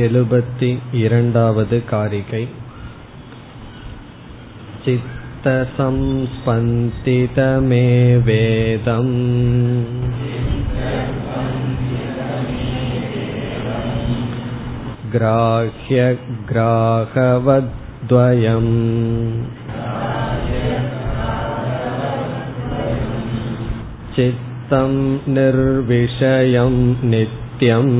72வது காரிகை. சித்த சம்பந்திதமே வேதம் கிராஹ்ய கிராஹவத்வயம் சித்தம் நிர்விஷயம் நித்யம்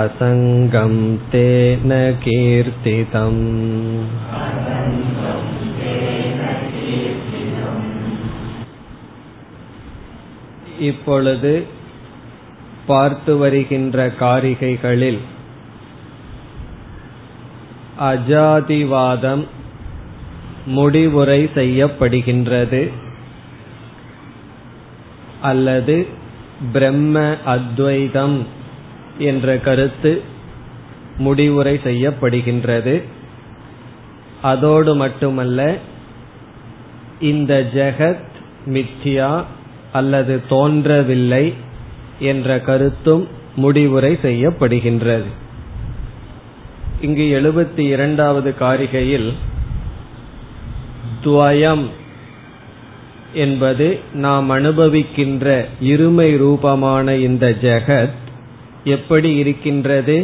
அசங்கம் தேன கீர்த்திதம். இப்பொழுது பார்த்து வருகின்ற காரிகைகளில் அஜாதிவாதம் முடிவுரை செய்யப்படுகின்றது, அல்லது பிரம்ம அத்வைதம் என்ற கருத்து முடிவுரை செய்யப்படுகின்றது. அதோடு மட்டுமல்ல, இந்த ஜெகத் மித்யா அல்லது தோன்றவில்லை என்ற கருத்தும் முடிவுரை செய்யப்படுகின்றது. இங்கு 72வது காரிகையில் துவயம் என்பது நாம் அனுபவிக்கின்ற இருமை ரூபமான இந்த ஜெகத் எப்படி இருக்கின்றது,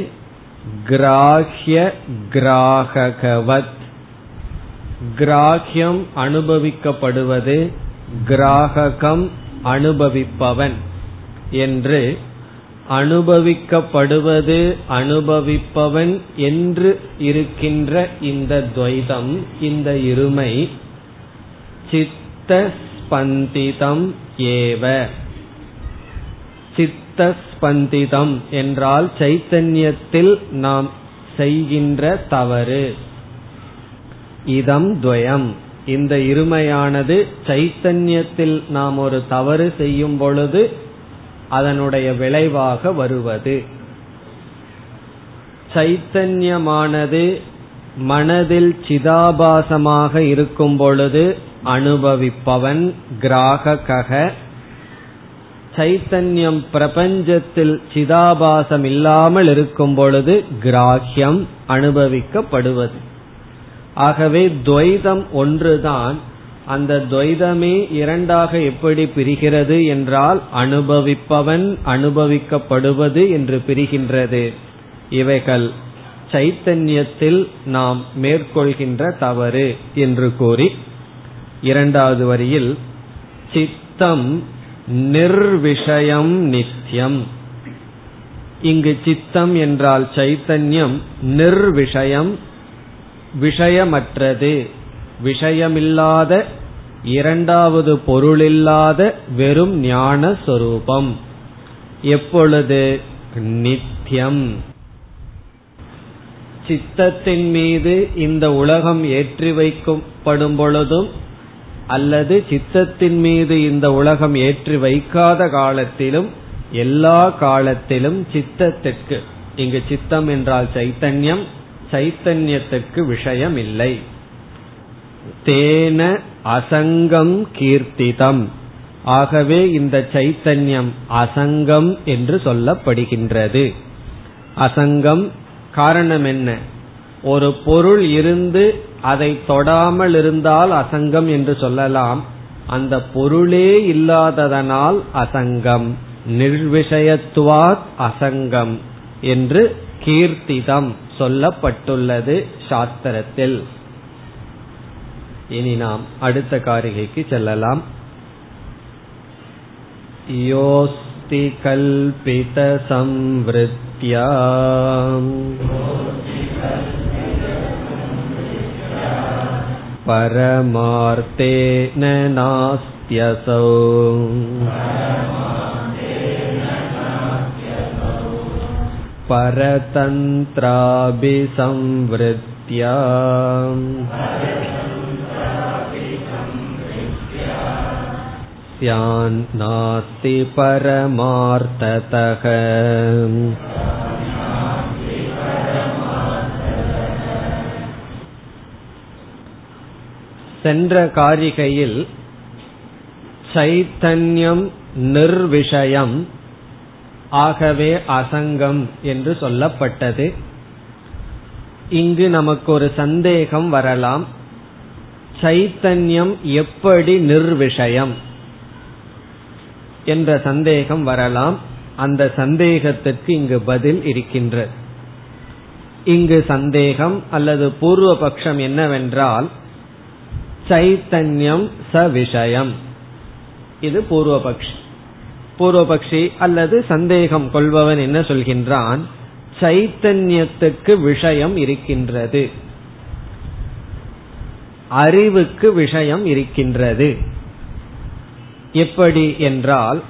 கிராஹ்ய கிராஹகவத். கிராஹ்யம் அனுபவிக்கப்படுவது, கிராஹகம் அனுபவிப்பவன் என்று அனுபவிக்கப்படுவது அனுபவிப்பவன் என்று இருக்கின்ற இந்த துவைதம், இந்த இருமை சித்த ஸ்பந்திதம் ஏவ. சித்த ஸ்பந்திதம் என்றால் சைத்தன்யத்தில் நாம் செய்கின்ற தவறு. இதம் துவயம், இந்த இருமையானது சைத்தன்யத்தில் நாம் ஒரு தவறு செய்யும் பொழுது அதனுடைய விளைவாக வருவது. சைத்தன்யமானது மனதில் சிதாபாசமாக இருக்கும் பொழுது அனுபவிப்பவன் கிராஹக. சைத்தன்யம் பிரபஞ்சத்தில் சிதாபாசம் இல்லாமல் இருக்கும் பொழுது கிராஹ்யம் அனுபவிக்கப்படுவது. ஆகவே துவைதம் ஒன்றுதான். அந்த துவைதமே இரண்டாக எப்படி பிரிகிறது என்றால் அனுபவிப்பவன் அனுபவிக்கப்படுவது என்று பிரிகின்றது. இவைகள் சைத்தன்யத்தில் நாம் மேற்கொள்கின்ற தவறு என்று கூறி இரண்டாவது வரியில் சித்தம் நிர்விஷயம் நித்யம். இங்கு சித்தம் என்றால் சைத்தன்யம், நிர்விஷயம் விஷயமற்றது, விஷயமில்லாத இரண்டாவது பொருளில்லாத வெறும் ஞான சொரூபம். எப்பொழுது நித்யம் சித்தத்தின் மீது இந்த உலகம் ஏற்றி வைக்கப்படும் பொழுதும், அல்லது சித்தத்தின் மீது இந்த உலகம் ஏற்றி வைக்காத காலத்திலும், எல்லா காலத்திலும் சித்தத்திற்கு, இங்கு சித்தம் என்றால் சைத்தன்யம், சைத்தன்யத்துக்கு விஷயம் இல்லை. தேன அசங்கம் கீர்த்திதம், ஆகவே இந்த சைத்தன்யம் அசங்கம் என்று சொல்லப்படுகின்றது. அசங்கம் காரணம் என்ன? ஒரு பொருள் இருந்து அதை தொடாமல் இருந்தால் அசங்கம் என்று சொல்லலாம். அந்த பொருளே இல்லாததனால் அசங்கம், நிர்விஷயத்துவாத் அசங்கம் என்று கீர்த்திதம் சொல்லப்பட்டுள்ளது சாஸ்திரத்தில். இனி நாம் அடுத்த காரிகைக்கு செல்லலாம். யோஸ்தி கல்பித சம்வ்ருத்யாம் பரமார்த்தேன நாஸ்த்யசௌ பரதந்த்ராபி சம்வ்ருத்யாம் ஸ்யான் நாஸ்தி பரமார்த்ததஹ. சென்ற காரிகையில் சைத்தன்யம் நிர்விஷயம், ஆகவே அசங்கம் என்று சொல்லப்பட்டது. இங்கு நமக்கு ஒரு சந்தேகம் வரலாம், சைத்தன்யம் எப்படி நிர்விஷயம் என்ற சந்தேகம் வரலாம். அந்த சந்தேகத்திற்கு இங்கு பதில் இருக்கின்ற. இங்கு சந்தேகம் அல்லது பூர்வ பட்சம் என்னவென்றால், சைத்தன்யம் சவிஷயம். இது பூர்வபக்ஷி. பூர்வபக்ஷி அல்லது சந்தேகம் கொள்பவன் என்ன சொல்கின்றான், சைத்தன்யத்துக்கு விஷயம் இருக்கின்றது, அறிவுக்கு விஷயம் இருக்கின்றது. எப்படி என்றால்,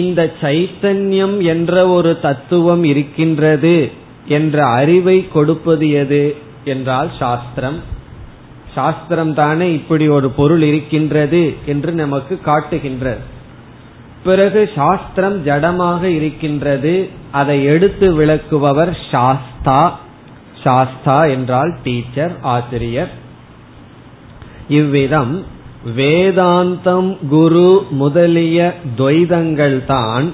இந்த சைத்தன்யம் என்ற ஒரு தத்துவம் இருக்கின்றது என்ற அறிவை கொடுப்பது எது என்றால் சாஸ்திரம். சாஸ்திரம் தானே இப்படி ஒரு பொருள் இருக்கின்றது என்று நமக்கு காட்டுகின்றது. பிறகு சாஸ்திரம் ஜடமாக இருக்கின்றது, அதை எடுத்து விளக்குபவர் சாஸ்தா. சாஸ்தா என்றால் டீச்சர், ஆசிரியர். இவ்விதம் வேதாந்தம், குரு முதலிய துவைதங்கள் தான்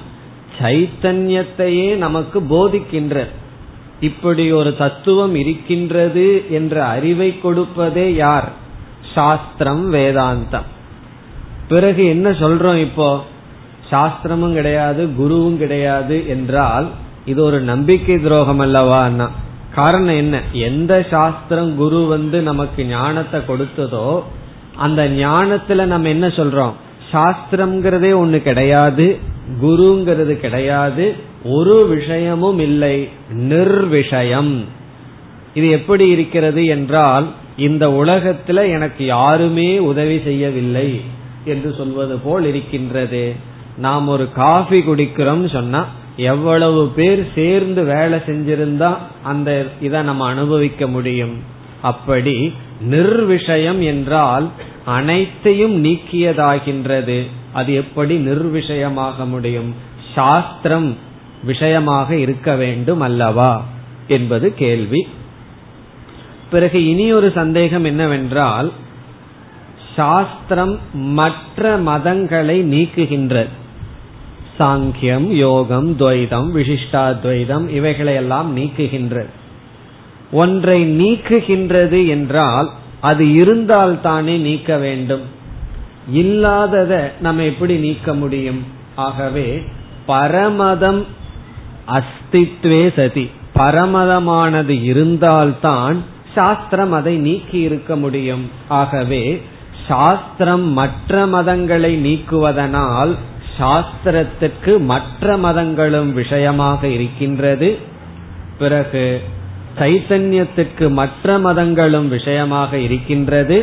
சைத்தன்யத்தையே நமக்கு போதிக்கின்ற. இப்படி ஒரு தத்துவம் இருக்கின்றது என்ற அறிவை கொடுப்பதே யார்? சாஸ்திரம், வேதாந்தம். பிறகு என்ன சொல்றோம், இப்போ சாஸ்திரமும் கிடையாது குருவும் கிடையாது என்றால் இது ஒரு நம்பிக்கை துரோகம் அல்லவா? காரணம் என்ன, எந்த சாஸ்திரம் குரு நமக்கு ஞானத்தை கொடுத்ததோ அந்த ஞானத்துல நம்ம என்ன சொல்றோம், சாஸ்திரம்ங்கிறதே ஒண்ணு கிடையாது, குருங்கிறது கிடையாது, ஒரு விஷயமும் இல்லை, நிர்விஷயம். இது எப்படி இருக்கிறது என்றால், இந்த உலகத்துல எனக்கு யாருமே உதவி செய்யவில்லை என்று சொல்வது போல் இருக்கின்றது. நாம் ஒரு காஃபி குடிக்கிறோம் சொன்னா எவ்வளவு பேர் சேர்ந்து வேலை செஞ்சிருந்தா அந்த இதை நம்ம அனுபவிக்க முடியும். அப்படி நிர்விஷயம் என்றால் அனைத்தையும் நீக்கியதாகின்றது. அது எப்படி நிர்விஷயமாக முடியும்? சாஸ்திரம் விஷயமாக இருக்க வேண்டும் அல்லவா என்பது கேள்வி. பிறகு இனி ஒரு சந்தேகம் என்னவென்றால், சாஸ்திரம் மற்ற மதங்களை நீக்குகின்றது. சாங்கியம், யோகம், துவைதம், விசிஷ்டாத்வைதம் இவைகளையெல்லாம் நீக்குகின்றது. ஒன்றை நீக்குகின்றது என்றால் அது இருந்தால் தானே நீக்க வேண்டும், இல்லாததை நம்ம எப்படி நீக்க முடியும்? ஆகவே பரமதம் அஸ்தித்வே சதி, பரமதமானது இருந்தால்தான் சாஸ்திரம் அதை நீக்கி இருக்க முடியும். ஆகவே சாஸ்திரம் மற்ற மதங்களை நீக்குவதனால் சாஸ்திரத்திற்கு மற்ற மதங்களும் விஷயமாக இருக்கின்றது, பிறகு சைத்தன்யத்திற்கு மற்ற மதங்களும் விஷயமாக இருக்கின்றது,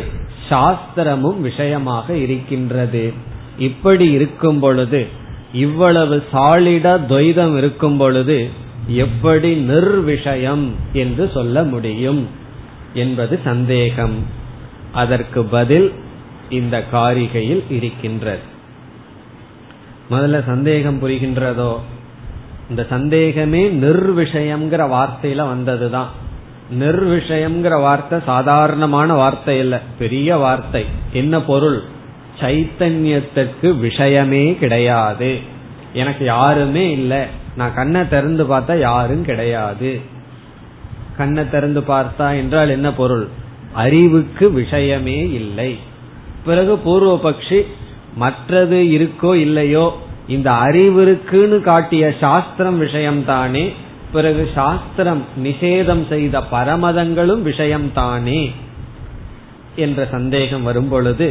சாஸ்திரமும் விஷயமாக இருக்கின்றது. இப்படி இருக்கும் பொழுது, இவ்வளவு சாலிடா துவைதம் இருக்கும் பொழுது எப்படி நிர்விஷயம் என்று சொல்ல முடியும் என்பது சந்தேகம். அதற்கு பதில் இந்த காரிகையில் இருக்கின்றது. முதல்ல சந்தேகம் புரிகின்றதோ? இந்த சந்தேகமே நிர்விஷயம்ங்கிற வார்த்தையில வந்ததுதான். நிர்விஷயம்ங்கிற வார்த்தை சாதாரணமான வார்த்தை இல்ல, பெரிய வார்த்தை. என்ன பொருள்? சைத்தன்யத்திற்கு விஷயமே கிடையாது, எனக்கு யாருமே இல்லை, நான் கண்ணை திறந்து பார்த்தா யாரும் கிடையாது. கண்ணை திறந்து பார்த்தா என்றால் என்ன பொருள்? அறிவுக்கு விஷயமே இல்லை. பிறகு பூர்வபக்ஷி மற்றது இருக்கோ இல்லையோ, இந்த அறிவுக்குன்னு காட்டிய சாஸ்திரம் விஷயம்தானே, பிறகு சாஸ்திரம் நிஷேதம் செய்த பரமதங்களும் விஷயம்தானே என்ற சந்தேகம் வரும் பொழுது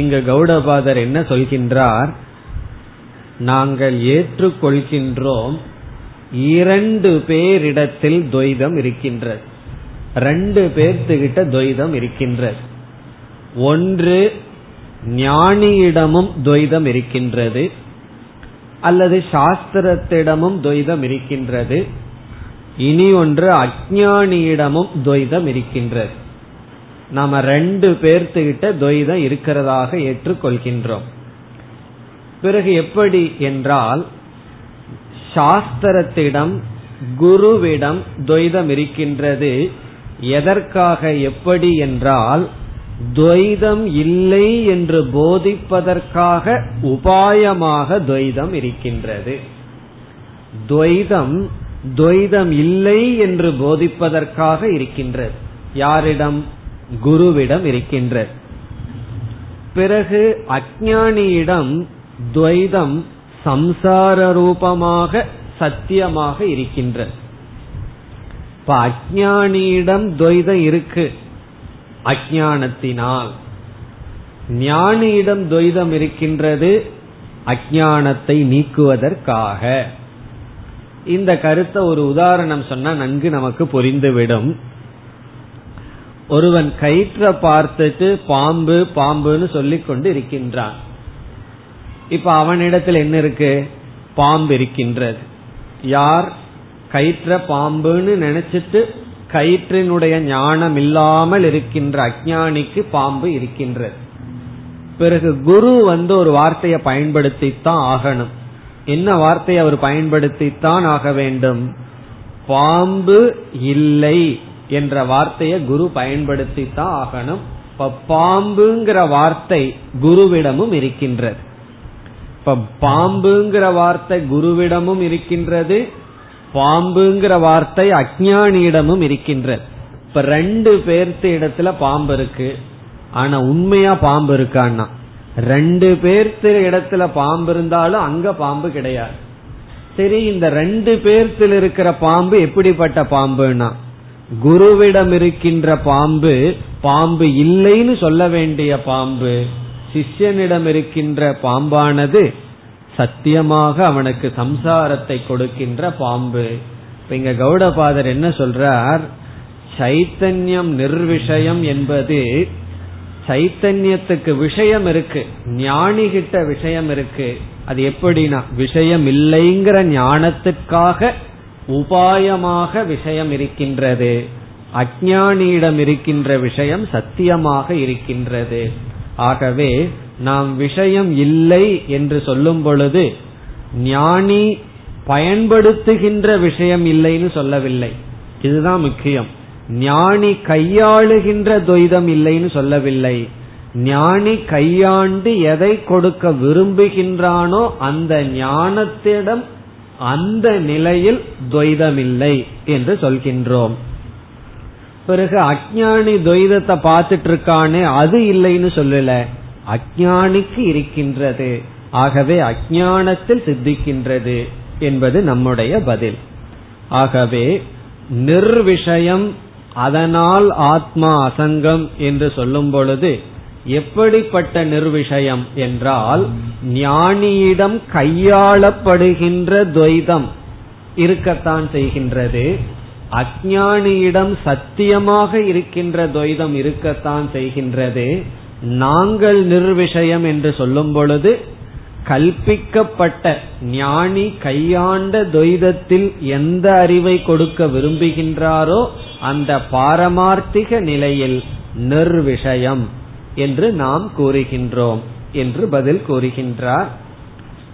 இங்கு கௌடபாதர் என்ன சொல்கின்றார், நாங்கள் ஏற்றுக்கொள்கின்றோம் இரண்டு பேரிடத்தில் துவைதம் இருக்கின்றது, ரெண்டு பேர்த்துக்கிட்ட துவைதம் இருக்கின்றது. ஒன்று ஞானியிடமும் துவைதம் இருக்கின்றது அல்லது சாஸ்திரத்திடமும் துவைதம் இருக்கின்றது, இனி ஒன்று அஞ்ஞானியிடமும் துவைதம் இருக்கின்றது. நாம ரெண்டு பேர்த்துக்கிட்ட துவைதம் இருக்கிறதாக ஏற்றுக்கொள்கின்றோம். பிறகு எப்படி என்றால், சாஸ்திரத்திடம் குருவிடம் துவைதம் இருக்கின்றது. எதற்காக, எப்படி என்றால், துவைதம் இல்லை என்று போதிப்பதற்காக உபாயமாக துவைதம் இருக்கின்றது. துவைதம் துவைதம் இல்லை என்று போதிப்பதற்காக இருக்கின்றது. யாரிடம்? குருவிடம் இருக்கின்றது. பிறகு அஞ்ஞானியிடம் துவைதம் சம்சார ரூபமாக சத்தியமாக இருக்கின்றது. இப்ப அஞ்ஞானியிடம் துவைதம் இருக்கு அஞ்ஞானத்தினால், ஞானியிடம் துவைதம் இருக்கின்றது அஞ்ஞானத்தை நீக்குவதற்காக. இந்த கருத்தை ஒரு உதாரணம் சொன்னா நன்கு நமக்கு புரிந்துவிடும். ஒருவன் கயிற்ற பார்த்துட்டு பாம்பு பாம்புன்னு சொல்லிக் கொண்டு இருக்கின்றான். இப்ப அவனிடத்தில் என்ன இருக்கு? பாம்பு இருக்கின்றது. யார் கயிற்ற பாம்புன்னு நினைச்சிட்டு கயிற்றினுடைய ஞானம் இல்லாமல் இருக்கின்ற அஞ்ஞானிக்கு பாம்பு இருக்கின்றது. பிறகு குரு வந்து ஒரு வார்த்தையை பயன்படுத்தித்தான் ஆகணும். என்ன வார்த்தையை அவர் பயன்படுத்தித்தான் ஆக வேண்டும்? பாம்பு இல்லை என்ற வார்த்தையை குரு பயன்படுத்தித்தான் ஆகணும். இப்ப பாம்புங்கிற வார்த்தை குருவிடமும் இருக்கின்றது. இப்ப பாம்புங்கிற வார்த்தை குருவிடமும் இருக்கின்றது, பாம்புங்கிற வார்த்தை அஞ்ஞானியிடமும் இருக்கின்றது. இப்ப ரெண்டு பேர்த்து இடத்துல பாம்பு இருக்கு. ஆனா உண்மையா பாம்பு இருக்கான்னா, ரெண்டு பேர்த்து இடத்துல பாம்பு இருந்தாலும் அங்க பாம்பு கிடையாது. சரி, இந்த ரெண்டு பேர்த்துல இருக்கிற பாம்பு எப்படிப்பட்ட பாம்புனா, குருவிடம் இருக்கின்ற பாம்பு, பாம்பு இல்லைன்னு சொல்ல வேண்டிய பாம்பு. சிஷ்யனிடம் இருக்கின்ற பாம்பானது சத்தியமாக அவனுக்கு சம்சாரத்தை கொடுக்கின்ற பாம்பு. இப்ப இங்க கௌடபாதர் என்ன சொல்றார்? சைத்தன்யம் நிர்விஷயம் என்பது, சைத்தன்யத்துக்கு விஷயம் இருக்கு, ஞானிகிட்ட விஷயம் இருக்கு. அது எப்படின்னா, விஷயம் இல்லைங்கிற ஞானத்துக்காக உபாயமாக விஷயம் இருக்கின்றது. அஞ்ஞானியிடம் இருக்கின்ற விஷயம் சத்தியமாக இருக்கின்றது. ஆகவே நாம் விஷயம் இல்லை என்று சொல்லும் பொழுது ஞானி பயன்படுத்துகின்ற விஷயம் இல்லைன்னு சொல்லவில்லை, இதுதான் முக்கியம். ஞானி கையாளுகின்ற துவைதம் இல்லைன்னு சொல்லவில்லை, ஞானி கையாண்டு எதை கொடுக்க விரும்புகின்றானோ அந்த ஞானத்திடம் அந்த நிலையில் துவைதம் இல்லை என்று சொல்கின்றோம். பிறகு அஞ்ஞானி துவைதத்தை பார்த்துட்டு இருக்கானே, அது இல்லைன்னு சொல்லல, அஞ்ஞானிக்கு இருக்கின்றது. ஆகவே அஞ்ஞானத்தில் சித்திக்கின்றது என்பது நம்முடைய பதில். ஆகவே நிர்விஷயம், அதனால் ஆத்மா அசங்கம் என்று சொல்லும் பொழுது எப்படிப்பட்ட நிர்விஷயம் என்றால், ஞானியிடம் கையாளப்படுகின்ற துவைதம் இருக்கத்தான் செய்கின்றது, அஞ்ஞானியிடம் சத்தியமாக இருக்கின்ற துவைதம் இருக்கத்தான் செய்கின்றது. நாங்கள் நிர்விஷயம் என்று சொல்லும் பொழுது கல்பிக்கப்பட்ட ஞானி கையாண்ட துவைதத்தில் எந்த அறிவை கொடுக்க விரும்புகின்றாரோ அந்த பாரமார்த்திக நிலையில் நிர்விஷயம் என்று நாம் கூறுகின்றோம் என்று பதில் கூறுகின்றார்.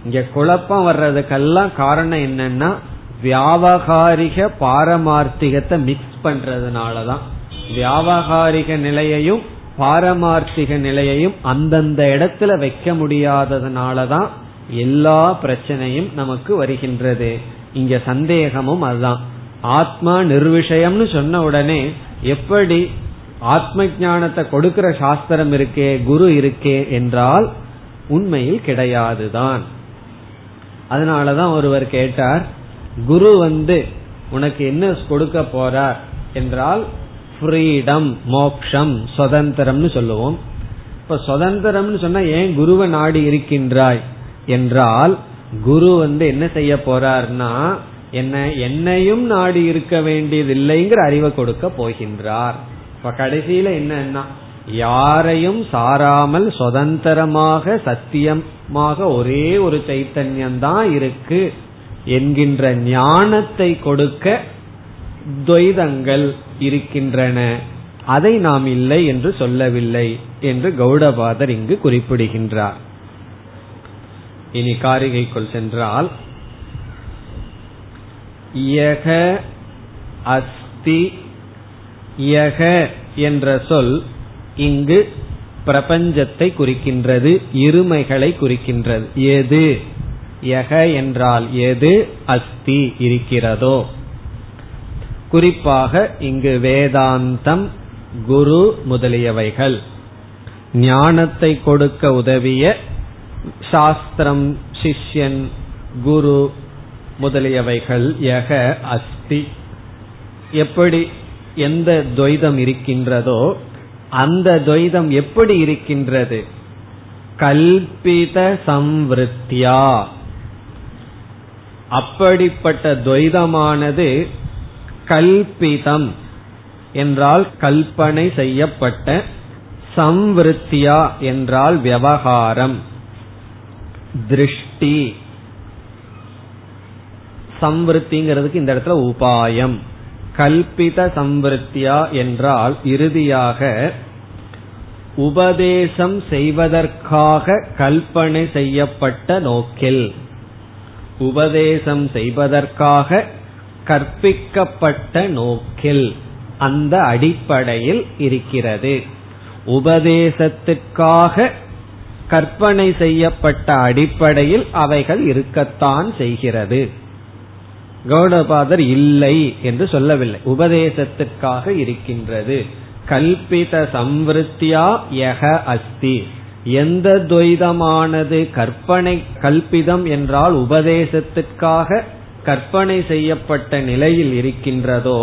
இங்க குழப்பம் வர்றதுக்கெல்லாம் காரணம் என்னன்னா, வியாவகாரிக பாரமார்த்திகத்தை மிக்ஸ் பண்றதுனாலதான். வியாவகாரிக நிலையையும் பாரமார்த்திக நிலையையும் அந்தந்த இடத்துல வைக்க முடியாததுனாலதான் எல்லா பிரச்சனையும் நமக்கு வருகின்றது. இங்க சந்தேகமும் அதுதான். ஆத்மா நிர்விஷயம்னு சொன்ன உடனே எப்படி ஆத்ம ஞானத்தை கொடுக்கிற சாஸ்திரம் இருக்கே, குரு இருக்கே என்றால் உண்மையில் கிடையாதுதான். அதனாலதான் ஒருவர் கேட்டார், குரு வந்து உனக்கு என்ன கொடுக்க போறார் என்றால் ஃப்ரீடம், மோக்ஷம், சுதந்திரம்னு சொல்லுவோம். இப்ப சுதந்திரம்னு சொன்னா ஏன் குருவை நாடி இருக்கின்றாய் என்றால், குரு வந்து என்ன செய்ய போறார்னா, என்னையும் நாடி இருக்க வேண்டியதில்லைங்கிற அறிவை கொடுக்க போகின்றார். இப்ப கடைசியில என்னன்னா, யாரையும் சாராமல் சுதந்திரமாக சத்தியமாக ஒரே ஒரு சைத்தன்யம்தான் இருக்கு என்கின்ற ஞானத்தை கொடுக்க துவைதங்கள் இருக்கின்றன. அதை நாம் இல்லை என்று சொல்லவில்லை என்று கௌடபாதர் இங்கு குறிப்பிடுகின்றார். இனி காரிகைக்குள் சென்றால், யக அஸ்தி, யக என்ற சொல் இங்கு பிரபஞ்சத்தை குறிக்கின்றது, இருமைகளை குறிக்கின்றது. எது யக என்றால் எது அஸ்தி இருக்கிறதோ, குறிப்பாக இங்கு வேதாந்தம், குரு முதலியவைகள், ஞானத்தை கொடுக்க உதவிய சாஸ்திரம், சிஷ்யன், குரு முதலியவைகள். யக அஸ்தி, எப்படி எந்த துவைதம் இருக்கின்றதோ அந்த துவைதம் எப்படி இருக்கின்றது? கல்பித சம்விருத்தியா. அப்படிப்பட்ட துவைதமானது கல்பிதம் என்றால் கல்பனை செய்யப்பட்ட, சம்விருத்தியா என்றால் விவகாரம், திருஷ்டி. சம்விருத்திங்கிறதுக்கு இந்த இடத்துல உபாயம். கல்பித சம்விருத்தியா என்றால் இறுதியாக உபதேசம் செய்வதற்காக கல்பனை செய்யப்பட்ட நோக்கில், உபதேசம் செய்வதற்காக கற்பிக்கப்பட்ட நோக்கில், அந்த அடிப்படையில் இருக்கிறது. உபதேசத்துக்காக கற்பனை செய்யப்பட்ட அடிப்படையில் அவைகள் இருக்கத்தான் செய்கிறது. கௌடபாதர் இல்லை என்று சொல்லவில்லை, உபதேசத்திற்காக இருக்கின்றது. கல்பித சம்விருத்தியா யக அஸ்தி, எந்த துவைதமானது கற்பனை, கல்பிதம் என்றால் உபதேசத்திற்காக கற்பனை செய்யப்பட்ட நிலையில் இருக்கின்றதோ,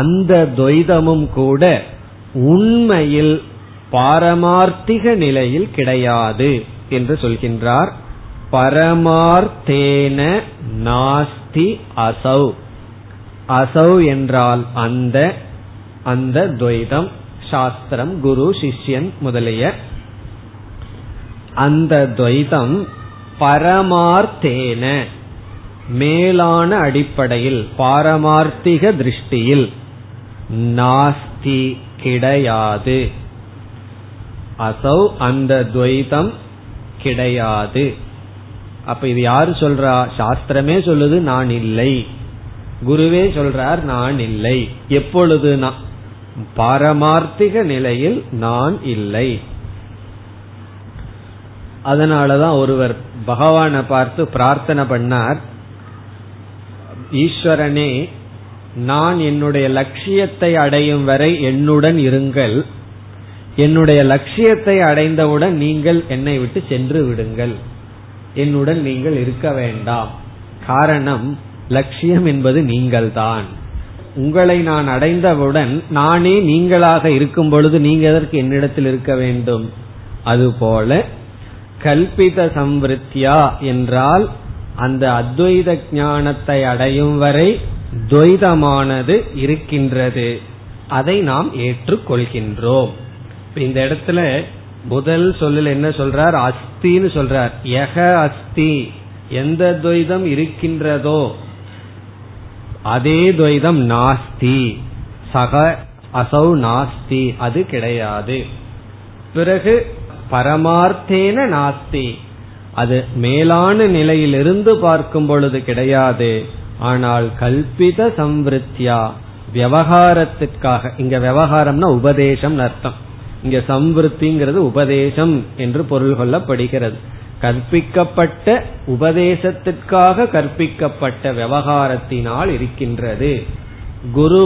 அந்த துவைதமும் கூட உண்மையில் பாரமார்த்திக நிலையில் கிடையாது என்று சொல்கின்றார். பரமார்த்தேன நாஸ்தி அசௌ. அசௌ என்றால் அந்த அந்த துவைதம், சாஸ்திரம், குரு, சிஷ்யன் முதலிய அந்த துவைதம் பரமார்த்தேன மேலான அடிப்படையில், பாரமார்த்திக திருஷ்டியில் நாஸ்தி கிடையாது. அசௌ அந்த துவைதம் கிடையாது. அப்ப இது யாரு சொல்றா? சாஸ்திரமே சொல்லுது நான் இல்லை, குருவே சொல்றார் நான் இல்லை. எப்பொழுது? பாரமார்த்திக நிலையில் நான் இல்லை. அதனாலதான் ஒருவர் பகவானை பார்த்து பிரார்த்தனை பண்ணார், ஈஸ்வரனே நான் என்னுடைய லட்சியத்தை அடையும் வரை என்னுடன் இருங்கள், என்னுடைய லட்சியத்தை அடைந்தவுடன் நீங்கள் என்னை விட்டு சென்று விடுங்கள், என்னுடன் நீங்கள் இருக்க வேண்டாம். காரணம், லட்சியம் என்பது நீங்கள்தான். உங்களை நான் அடைந்தவுடன் நானே நீங்களாக இருக்கும் பொழுது நீங்க எதற்கு என்னிடத்தில் இருக்க வேண்டும்? அதுபோல கல்பித சம்விருத்தியா என்றால் அந்த அத்வைத ஞானத்தை அடையும் வரை துவைதமானது இருக்கின்றது, அதை நாம் ஏற்றுக்கொள்கின்றோம். இந்த இடத்துல முதல் சொல்லில் என்ன சொல்றார்? அஸ்தின்னு சொல்றார். யக அஸ்தி, எந்த துவைதம் இருக்கின்றதோ அதே துவைதம் நாஸ்தி. சக அசௌ நாஸ்தி, அது கிடையாது. பிறகு பரமார்த்தேன நாஸ்தி, அது மேலான நிலையிலிருந்து பார்க்கும் பொழுது கிடையாது. ஆனால் கல்பித சம்விருத்தியா விவகாரத்திற்காக, இங்க விவகாரம்னா உபதேசம் அர்த்தம், இங்க சம்விருத்திங்கிறது உபதேசம் என்று பொருள் கொள்ளப்படுகிறது. கற்பிக்கப்பட்ட உபதேசத்திற்காக கற்பிக்கப்பட்ட விவகாரத்தினால் இருக்கின்றது. குரு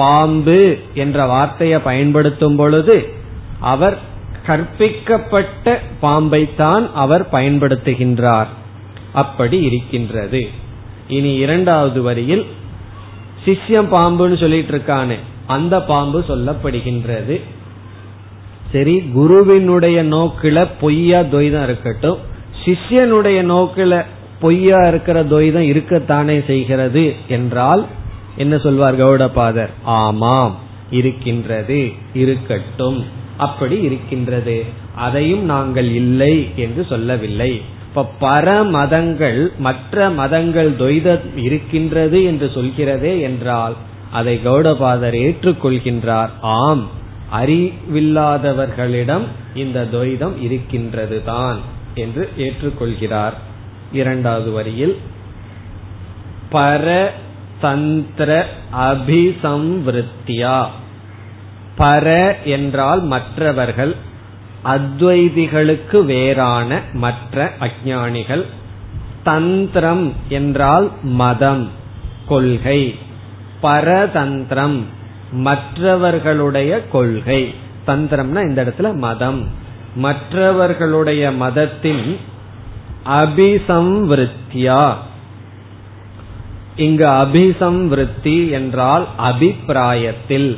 பாம்பு என்ற வார்த்தையை பயன்படுத்தும் பொழுது அவர் கற்பிக்கப்பட்ட பாம்பைத்தான் அவர் பயன்படுத்துகின்றார், அப்படி இருக்கின்றது. இனி இரண்டாவது வரியில் சிஷ்யம் பாம்புன்னு சொல்லிட்டு இருக்கானே, அந்த பாம்பு சொல்லப்படுகின்றது. சரி, குருவினுடைய நோக்கில பொய்யா துவைதம் இருக்கட்டும், சிஷ்யனுடைய நோக்கில பொய்யா இருக்கிற துவைதம் இருக்கத்தானே செய்கிறது என்றால் என்ன சொல்வார் கௌடபாதர்? ஆமாம் இருக்கின்றது, இருக்கட்டும், அப்படி இருக்கின்றது. அதையும் நாங்கள் இல்லை என்று சொல்லவில்லை. இப்ப பர மதங்கள், மற்ற மதங்கள் துவைதம் இருக்கின்றது என்று சொல்கிறதே என்றால் அதை கௌடபாதர் ஏற்றுக்கொள்கின்றார். ஆம், அறிவில்லாதவர்களிடம் இந்த துவைதம் இருக்கின்றது தான் என்று ஏற்றுக்கொள்கிறார். இரண்டாவது வரியில் பரதந்திர அபிசம்விருத்தியா, பர என்றால் மற்றவர்கள், அத்வைதிகளுக்கு வேறான மற்ற அஞ்ஞானிகள். தந்திரம் என்றால் மதம், கொள்கை. பரதந்திரம் மற்றவர்களுடைய கொள்கை. தந்திரம்னா இந்த இடத்துல மதம், மற்றவர்களுடைய மதத்தின் அபிசம்விருத்தியா. இங்கு அபிசம்விருத்தி என்றால் அபிப்பிராயத்தில்,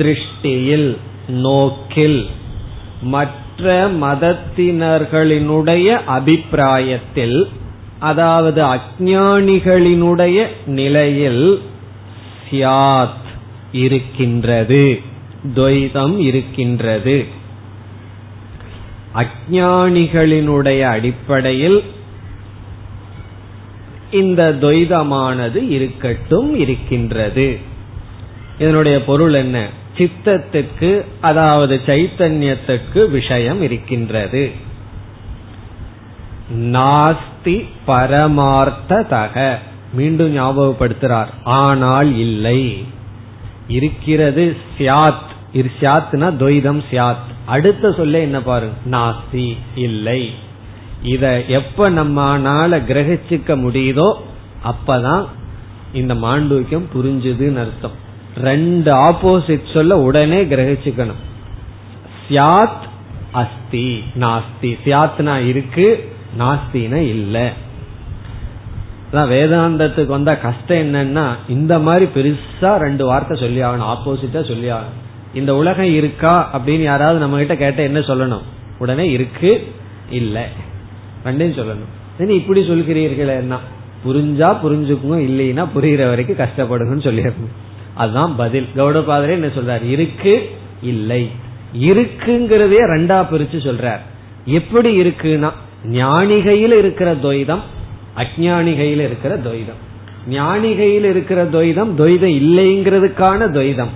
திருஷ்டியில், நோக்கில், மற்ற மதத்தினர்களினுடைய அபிப்பிராயத்தில், அதாவது அஞ்ஞானிகளினுடைய நிலையில் சியாத் இருக்கின்றது, துவைதம் இருக்கின்றது. அஞ்ஞானிகளினுடைய அடிப்படையில் இந்த துவைதமானது இருக்கட்டும், இருக்கின்றது. இதனுடைய பொருள் என்ன? சித்தத்திற்கு அதாவது சைத்தன்யத்திற்கு விஷயம் இருக்கின்றது. நாஸ்தி பரமார்த்ததக, மீண்டும் ஞாபகப்படுத்துறார். ஆனால் இல்லை, இருக்கிறது. சியாத் சியாத்னா துவைதம் சியாத். அடுத்த சொல்ல என்ன பாருங்க, நாஸ்தி இல்லை. இத எப்ப நம்மால கிரகிச்சுக்க முடியுதோ அப்பதான் இந்த மாண்டூக்கியம் புரிஞ்சுதுன்னு அர்த்தம். ரெண்டு ஆப்போசிட் சொல்ல உடனே கிரகிச்சுக்கணும். சியாத் அஸ்தி நாஸ்தி. சியாத்னா இருக்கு, நாஸ்தினா இல்ல. வேதாந்தத்துக்கு வந்தா கஷ்டம் என்னன்னா இந்த மாதிரி பெருசா ரெண்டு வார்த்தை சொல்லி ஆகணும், ஆப்போசிட்டா சொல்லி ஆகணும். இந்த உலகம் இருக்கா அப்படின்னு யாராவது நம்ம கிட்ட கேட்ட என்ன சொல்லணும்? உடனே இருக்கு, இல்ல, ரெண்டையும் சொல்லணும். இப்படி சொல்கிறீர்களே, புரிஞ்சா புரிஞ்சுக்குங்க, இல்லைன்னா புரிகிற வரைக்கும் கஷ்டப்படுங்கன்னு சொல்லிடணும். அதுதான் பதில். கௌடபாதரே என்ன சொல்றாரு? இருக்கு, இல்லை. இருக்குங்கிறதே ரெண்டா பிரிச்சு சொல்றார். எப்படி இருக்குன்னா ஞானிகையில் இருக்கிற துவைதம், அஞ்ஞானிகையில் இருக்கிற துவைதம். ஞானிகையில் இருக்கிற துவைதம் துவைதம் இல்லைங்கிறதுக்கான துவைதம்.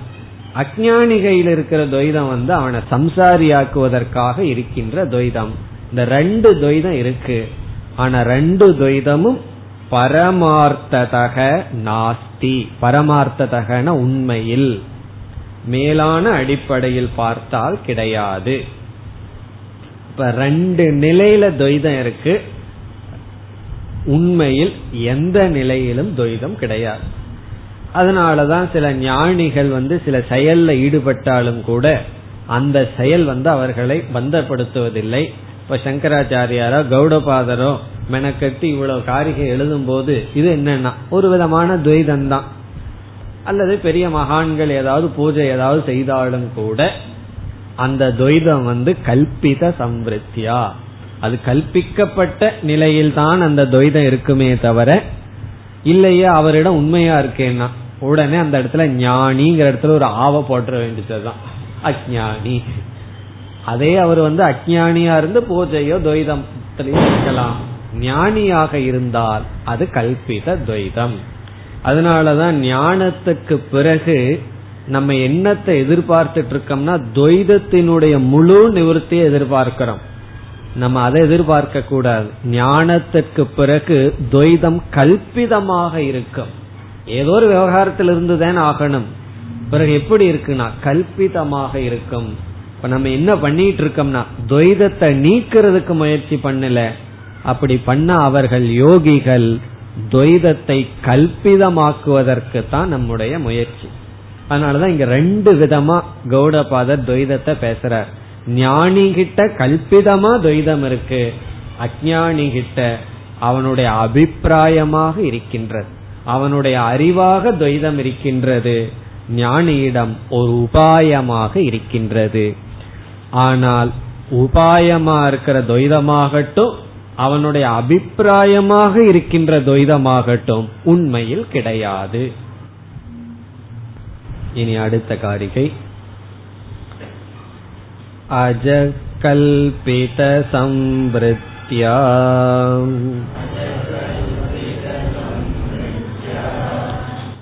அஞ்ஞானிகையில் இருக்கிற துவைதம் அவனை சம்சாரியாக்குவதற்காக இருக்கின்ற துவைதம். இந்த ரெண்டு துவைதம் இருக்கு. ஆனா ரெண்டு துவைதமும் பரமார்த்ததக நாஸ்தி. பரமார்த்ததகன உண்மையில், மேலான அடிப்படையில் பார்த்தால் கிடையாது. இப்ப ரெண்டு நிலையில துவைதம் இருக்கு. உண்மையில் எந்த நிலையிலும் துவைதம் கிடையாது. அதனாலதான் சில ஞானிகள் சில செயல்ல ஈடுபட்டாலும் கூட அந்த செயல் அவர்களை பந்தப்படுத்துவதில்லை. இப்ப சங்கராச்சாரியாரோ கௌடபாதரோ மெனக்கட்டி இவ்வளவு காரிகை எழுதும் போது இது என்னன்னா ஒரு விதமான துவைதம்தான். அல்லது பெரிய மகான்கள் ஏதாவது பூஜை ஏதாவது செய்தாலும் கூட அந்த துவைதம் கல்பித சம்வருத்தியா, அது கல்பிக்கப்பட்ட நிலையில்தான் அந்த துவைதம் இருக்குமே தவிர, இல்லையா அவரிடம் உண்மையா இருக்கேன்னா உடனே அந்த இடத்துல ஞானிங்கிற இடத்துல ஒரு ஆவ போற்ற வேண்டியதுதான் அஞ்ஞானி. அதே அவர் அஞ்ஞானியா இருந்து பூஜையோ துவைதத்திலயோ இருக்கலாம். ஞானியாக இருந்தால் அது கல்பித துவைதம். அதனாலதான் ஞானத்துக்கு பிறகு நம்ம என்னத்தை எதிர்பார்த்துட்டு இருக்கோம்னா துவைதத்தினுடைய முழு நிவர்த்தியை எதிர்பார்க்கிறோம். நம்ம அதை எதிர்பார்க்க கூடாது. ஞானத்திற்கு பிறகு துவைதம் கல்பிதமாக இருக்கும். ஏதோ ஒரு விவகாரத்தில் இருந்துதான் ஆகணும். பிறகு எப்படி இருக்குன்னா கல்பிதமாக இருக்கும். இப்ப நம்ம என்ன பண்ணிட்டு இருக்கோம்னா துவைதத்தை நீக்கிறதுக்கு முயற்சி பண்ணல. அப்படி பண்ண அவர்கள் யோகிகள் துவைதத்தை கல்பிதமாக்குவதற்கு தான் நம்முடைய முயற்சி. அதனாலதான் இங்க ரெண்டு விதமா கௌடபாதர் துவைதத்தை பேசுறார். ஞானி கிட்ட கல்பிதமா துவைதம் இருக்கு, அஞ்ஞானி கிட்ட அவனுடைய அபிப்பிராயமாக இருக்கின்றது, அவனுடைய அறிவாக துவைதம் இருக்கின்றது, ஞானியிடம் ஒரு உபாயமாக இருக்கின்றது. ஆனால் உபாயமா இருக்கிற துவைதமாகட்டும் அவனுடைய அபிப்பிராயமாக இருக்கின்ற துவைதமாகட்டும் உண்மையில் கிடையாது. இனி அடுத்த காரிகை அஜகல்பித சம்வ்ருத்யா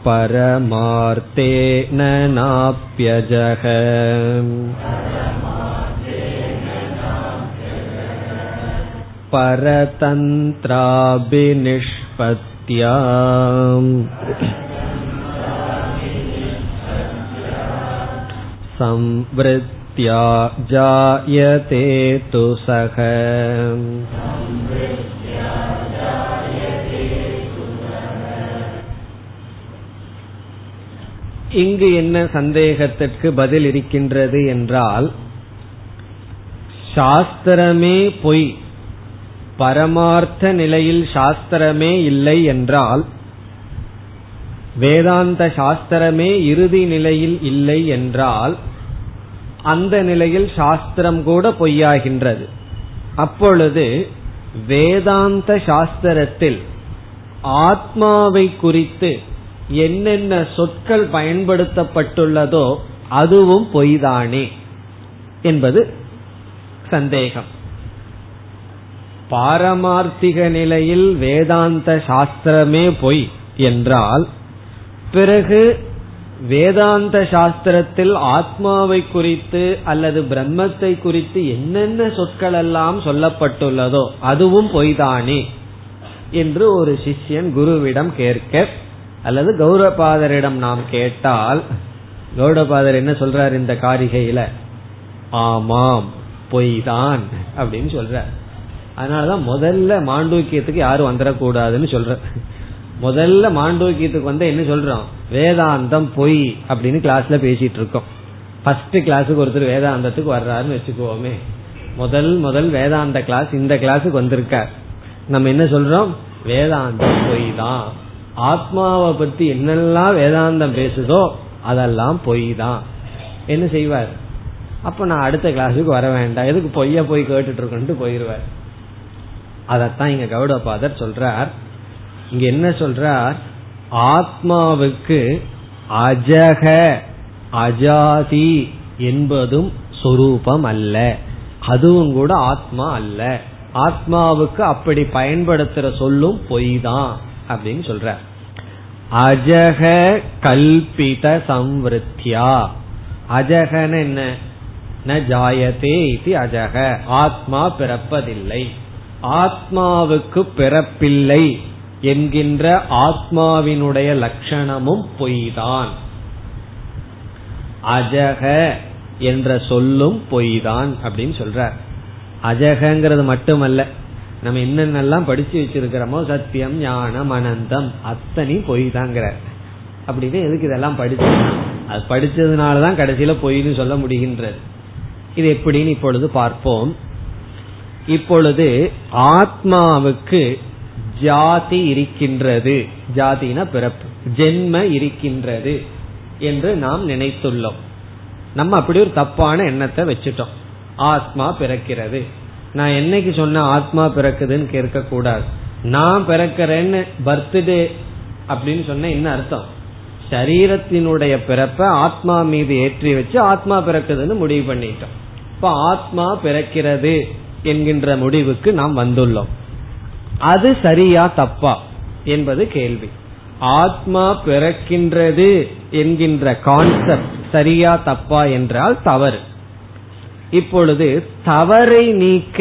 பரமார்த்தேன நாப்யஜஹ பரதந்த்ராபிநிஷ்பத்யா சம்வ்ருத்யா ஜாயதே துஸக. இங்கு என்ன சந்தேகத்திற்கு பதில் இருக்கின்றது என்றால், சாஸ்திரமே பொய், பரமார்த்த நிலையில் சாஸ்திரமே இல்லை என்றால், வேதாந்த சாஸ்திரமே இறுதி நிலையில் இல்லை என்றால், அந்த நிலையில் சாஸ்திரம் கூட பொய்யாகின்றது. அப்பொழுது வேதாந்த சாஸ்திரத்தில் ஆத்மாவை குறித்து என்னென்ன சொற்கள் பயன்படுத்தப்பட்டுள்ளதோ அதுவும் பொய்தானே என்பது சந்தேகம். பாரமார்த்திக நிலையில் வேதாந்த சாஸ்திரமே பொய் என்றால், பிறகு வேதாந்த சாஸ்திரத்தில் ஆத்மாவை குறித்து அல்லது பிரம்மத்தை குறித்து என்னென்ன சொற்கள் எல்லாம் சொல்லப்பட்டுள்ளதோ அதுவும் பொய்தானே என்று ஒரு சிஷ்யன் குருவிடம் கேட்க, அல்லது கௌரபாதரிடம் நாம் கேட்டால், கௌரபாதர் என்ன சொல்றார் இந்த காரிகையில? ஆமாம், பொய்தான் அப்படின்னு சொல்றார். அதனாலதான் முதல்ல மாண்டூக்கியத்துக்கு யாரும் வந்துடக்கூடாதுன்னு சொல்ற. முதல்ல மாண்டூக்கியத்துக்கு வந்து என்ன சொல்றோம்? வேதாந்தம் பொய் அப்படின்னு கிளாஸ்ல பேசிட்டு இருக்கோம். ஃபர்ஸ்ட் கிளாஸுக்கு ஒருத்தர் வேதாந்தத்துக்கு வர்றாருன்னு வச்சுக்கோமே, முதல் வேதாந்த கிளாஸ் இந்த கிளாஸுக்கு வந்திருக்கார். நம்ம என்ன சொல்றோம்? வேதாந்தம் பொய் தான், ஆத்மாவை பத்தி என்னெல்லாம் வேதாந்தம் பேசுதோ அதெல்லாம் பொய் தான். என்ன செய்வார்? அப்ப நான் அடுத்த கிளாஸுக்கு வர வேண்டாம், எதுக்கு பொய்யா போய் கேட்டுட்டு இருக்கேன்னு போயிருவார். அதத்தான் இங்க கௌடபாதர் சொல்றார். இங்க என்ன சொல்றார்? ஆத்மாவுக்கு அஜக அஜாதி என்பதும் சொரூபம் அல்ல, அதுவும் கூட ஆத்மா அல்ல. ஆத்மாவுக்கு அப்படி பயன்படுத்துற சொல்லும் பொய் தான் அப்படின்னு சொல்றார். அஜக கல்பித சம்வ்ருத்யா. அஜகன என்ன? ந ஜாயதே இதி அஜக, ஆத்மா பிறப்பதில்லை. ஆத்மாவுக்கு பிறப்பில்லை என்கின்ற ஆத்மாவினுடைய லட்சணமும் பொய்தான். அஜக என்ற சொல்லும் பொய்தான் அப்படின்னு சொல்றார். அஜகங்கிறது மட்டுமல்ல, நம்ம என்னென்னலாம் படிச்சு வச்சிருக்கிறோமோ, சத்தியம், ஞானம், அனந்தம், அத்தனை பொய் தாங்கிற. அப்படின்னு எதுக்கு இதெல்லாம் படிச்சு? அது படிச்சதுனாலதான் கடைசியில பொய்னு சொல்ல முடிகின்றது. இது எப்படின்னு இப்பொழுது பார்ப்போம். இப்பொழுது ஆத்மாவுக்கு ஜாதி இருக்கின்றது, ஜாதினா பிறப்பு, ஜென்ம இருக்கின்றது என்று நாம் நினைத்துள்ளோம். நம்ம அப்படி ஒரு தப்பான எண்ணத்தை வச்சுட்டோம். ஆத்மா பிறக்கிறது, நான் என்னைக்கு சொன்ன ஆத்மா பிறக்குதுன்னு கேட்க கூடாது. நான் பிறக்கிறேன்னு பர்த்டே அப்படின்னு சொன்ன என்ன அர்த்தம்? சரீரத்தினுடைய பிறப்ப ஆத்மா மீது ஏற்றி வச்சு ஆத்மா பிறக்குதுன்னு முடிவு பண்ணிட்டோம். இப்ப ஆத்மா பிறக்கிறது என்கின்ற முடிவுக்கு நாம் வந்துள்ளோம். அது சரியா தப்பா என்பது கேள்வி. ஆத்மா பிறக்கின்றது என்கின்ற கான்செப்ட் சரியா தப்பா என்றால் தவறு. இப்பொழுது தவறை நீக்க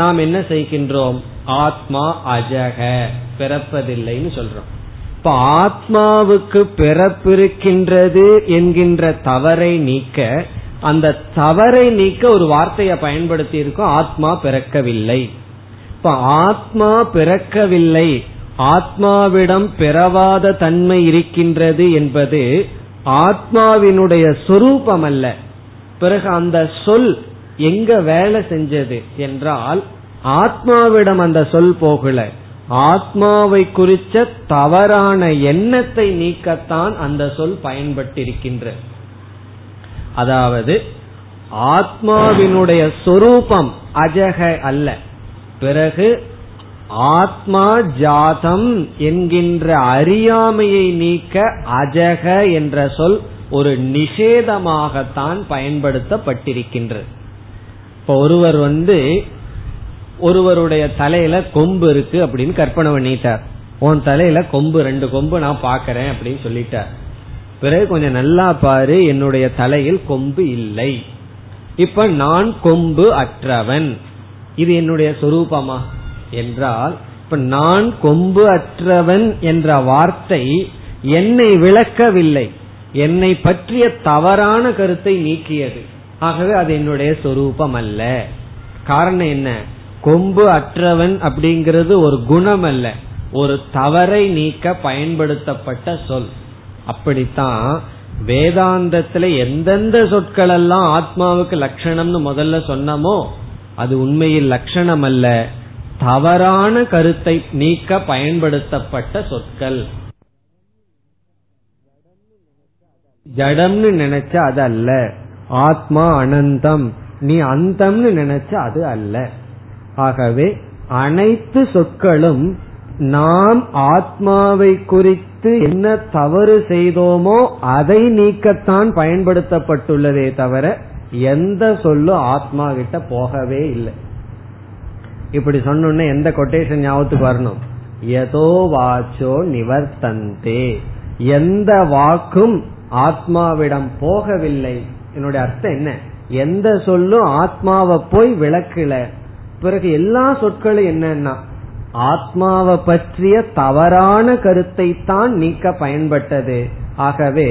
நாம் என்ன செய்கின்றோம்? ஆத்மா அஜக, பிறப்பதில்லைன்னு சொல்றோம். இப்ப ஆத்மாவுக்கு பிறப்பிருக்கின்றது என்கின்ற தவறை நீக்க, அந்த தவறை நீக்க ஒரு வார்த்தையை பயன்படுத்தி இருக்கோம், ஆத்மா பிறக்கவில்லை. இப்ப ஆத்மா பிறக்கவில்லை, ஆத்மாவிடம் பிறவாத தன்மை இருக்கின்றது என்பது ஆத்மாவினுடைய சொரூபம் அல்ல. பிறகு அந்த சொல் எங்க வேலை செஞ்சது என்றால், ஆத்மாவிடம் அந்த சொல் போகல, ஆத்மாவை குறித்த தவறான எண்ணத்தை நீக்கத்தான் அந்த சொல் பயன்பட்டிருக்கின்ற. அதாவது ஆத்மாவினுடைய சொரூபம் அஜக அல்ல. பிறகு ஆத்மா ஜாதம் என்கின்ற அறியாமையை நீக்க அஜக என்ற சொல் ஒரு நிஷேதமாகத்தான் பயன்படுத்தப்பட்டிருக்கின்றது. இப்ப ஒருவர் ஒருவருடைய தலையில கொம்பு இருக்கு அப்படின்னு கற்பனை பண்ணிட்டார். உன் தலையில கொம்பு, 2 கொம்பு நான் பாக்கிறேன் அப்படின்னு சொல்லிட்டார். பிறகு கொஞ்சம் நல்லா பாரு, என்னுடைய தலையில் கொம்பு இல்லை. இப்ப நான் கொம்பு அற்றவன், இது என்னுடைய சொரூபமா என்றால், இப்ப நான் கொம்பு அற்றவன் என்ற வார்த்தை என்னை விளக்கவில்லை, என்னை பற்றிய தவறான கருத்தை நீக்கியது. ஆகவே அது என்னுடைய சொரூபம் அல்ல. காரணம் என்ன? கொம்பு அற்றவன் அப்படிங்கிறது ஒரு குணம் அல்ல, ஒரு தவறை நீக்க பயன்படுத்தப்பட்ட சொல். அப்படித்தான் வேதாந்தத்துல எந்தெந்த சொற்கள் எல்லாம் ஆத்மாவுக்கு லட்சணம்னு முதல்ல சொன்னமோ அது உண்மையில் லட்சணம் அல்ல, தவறான கருத்தை நீக்க பயன்படுத்தப்பட்ட சொற்கள். ஜடம்னு நினைச்ச அது அல்ல, ஆத்மா அனந்தம், நீ அந்தம்னு நினைச்ச அது அல்ல. ஆகவே அனைத்து சொற்களும் நாம் ஆத்மாவை குறித்து என்ன தவறு செய்தோமோ அதை நீக்கத்தான் பயன்படுத்தப்பட்டுள்ளதே தவிர எந்த சொல்லும் ஆத்மா கிட்ட போகவே இல்லை. இப்படி சொன்னோன்னே எந்த கொட்டேஷன் ஞாபகத்துக்கு வரணும்? ஏதோ வாச்சோ நிவர்த்தந்தே, எந்த வாக்கும் ஆத்மாவிடம் போகவில்லை. என்னுடைய அர்த்தம் என்ன? எந்த சொல்லும் ஆத்மாவை போய் விளக்கல. பிறகு எல்லா சொற்களும் என்னன்னா ஆத்மாவை பற்றிய தவறான கருத்தை தான் நீக்க பயன்பட்டது. ஆகவே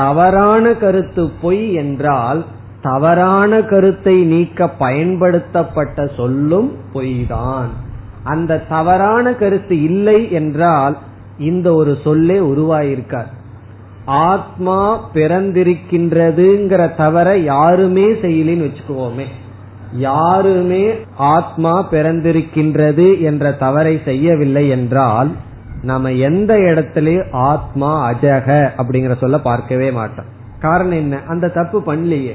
தவறான கருத்து பொய் என்றால் தவறான கருத்தை நீக்க பயன்படுத்தப்பட்ட சொல்லும் பொய்தான். அந்த தவறான கருத்து இல்லை என்றால் இந்த ஒரு சொல்லே உருவாயிருக்கார். ஆத்மா பிறந்திருக்கின்றதுங்கிற தவற யாருமே செய்யலின்னு வச்சுக்குவோமே, யாருமே ஆத்மா பிறந்திருக்கின்றது என்ற தவறை செய்யவில்லை என்றால் நம்ம எந்த இடத்திலயும் ஆத்மா அஜக அப்படிங்கிற சொல்ல பார்க்கவே மாட்டோம். காரணம் என்ன? அந்த தப்பு பண்ணலையே.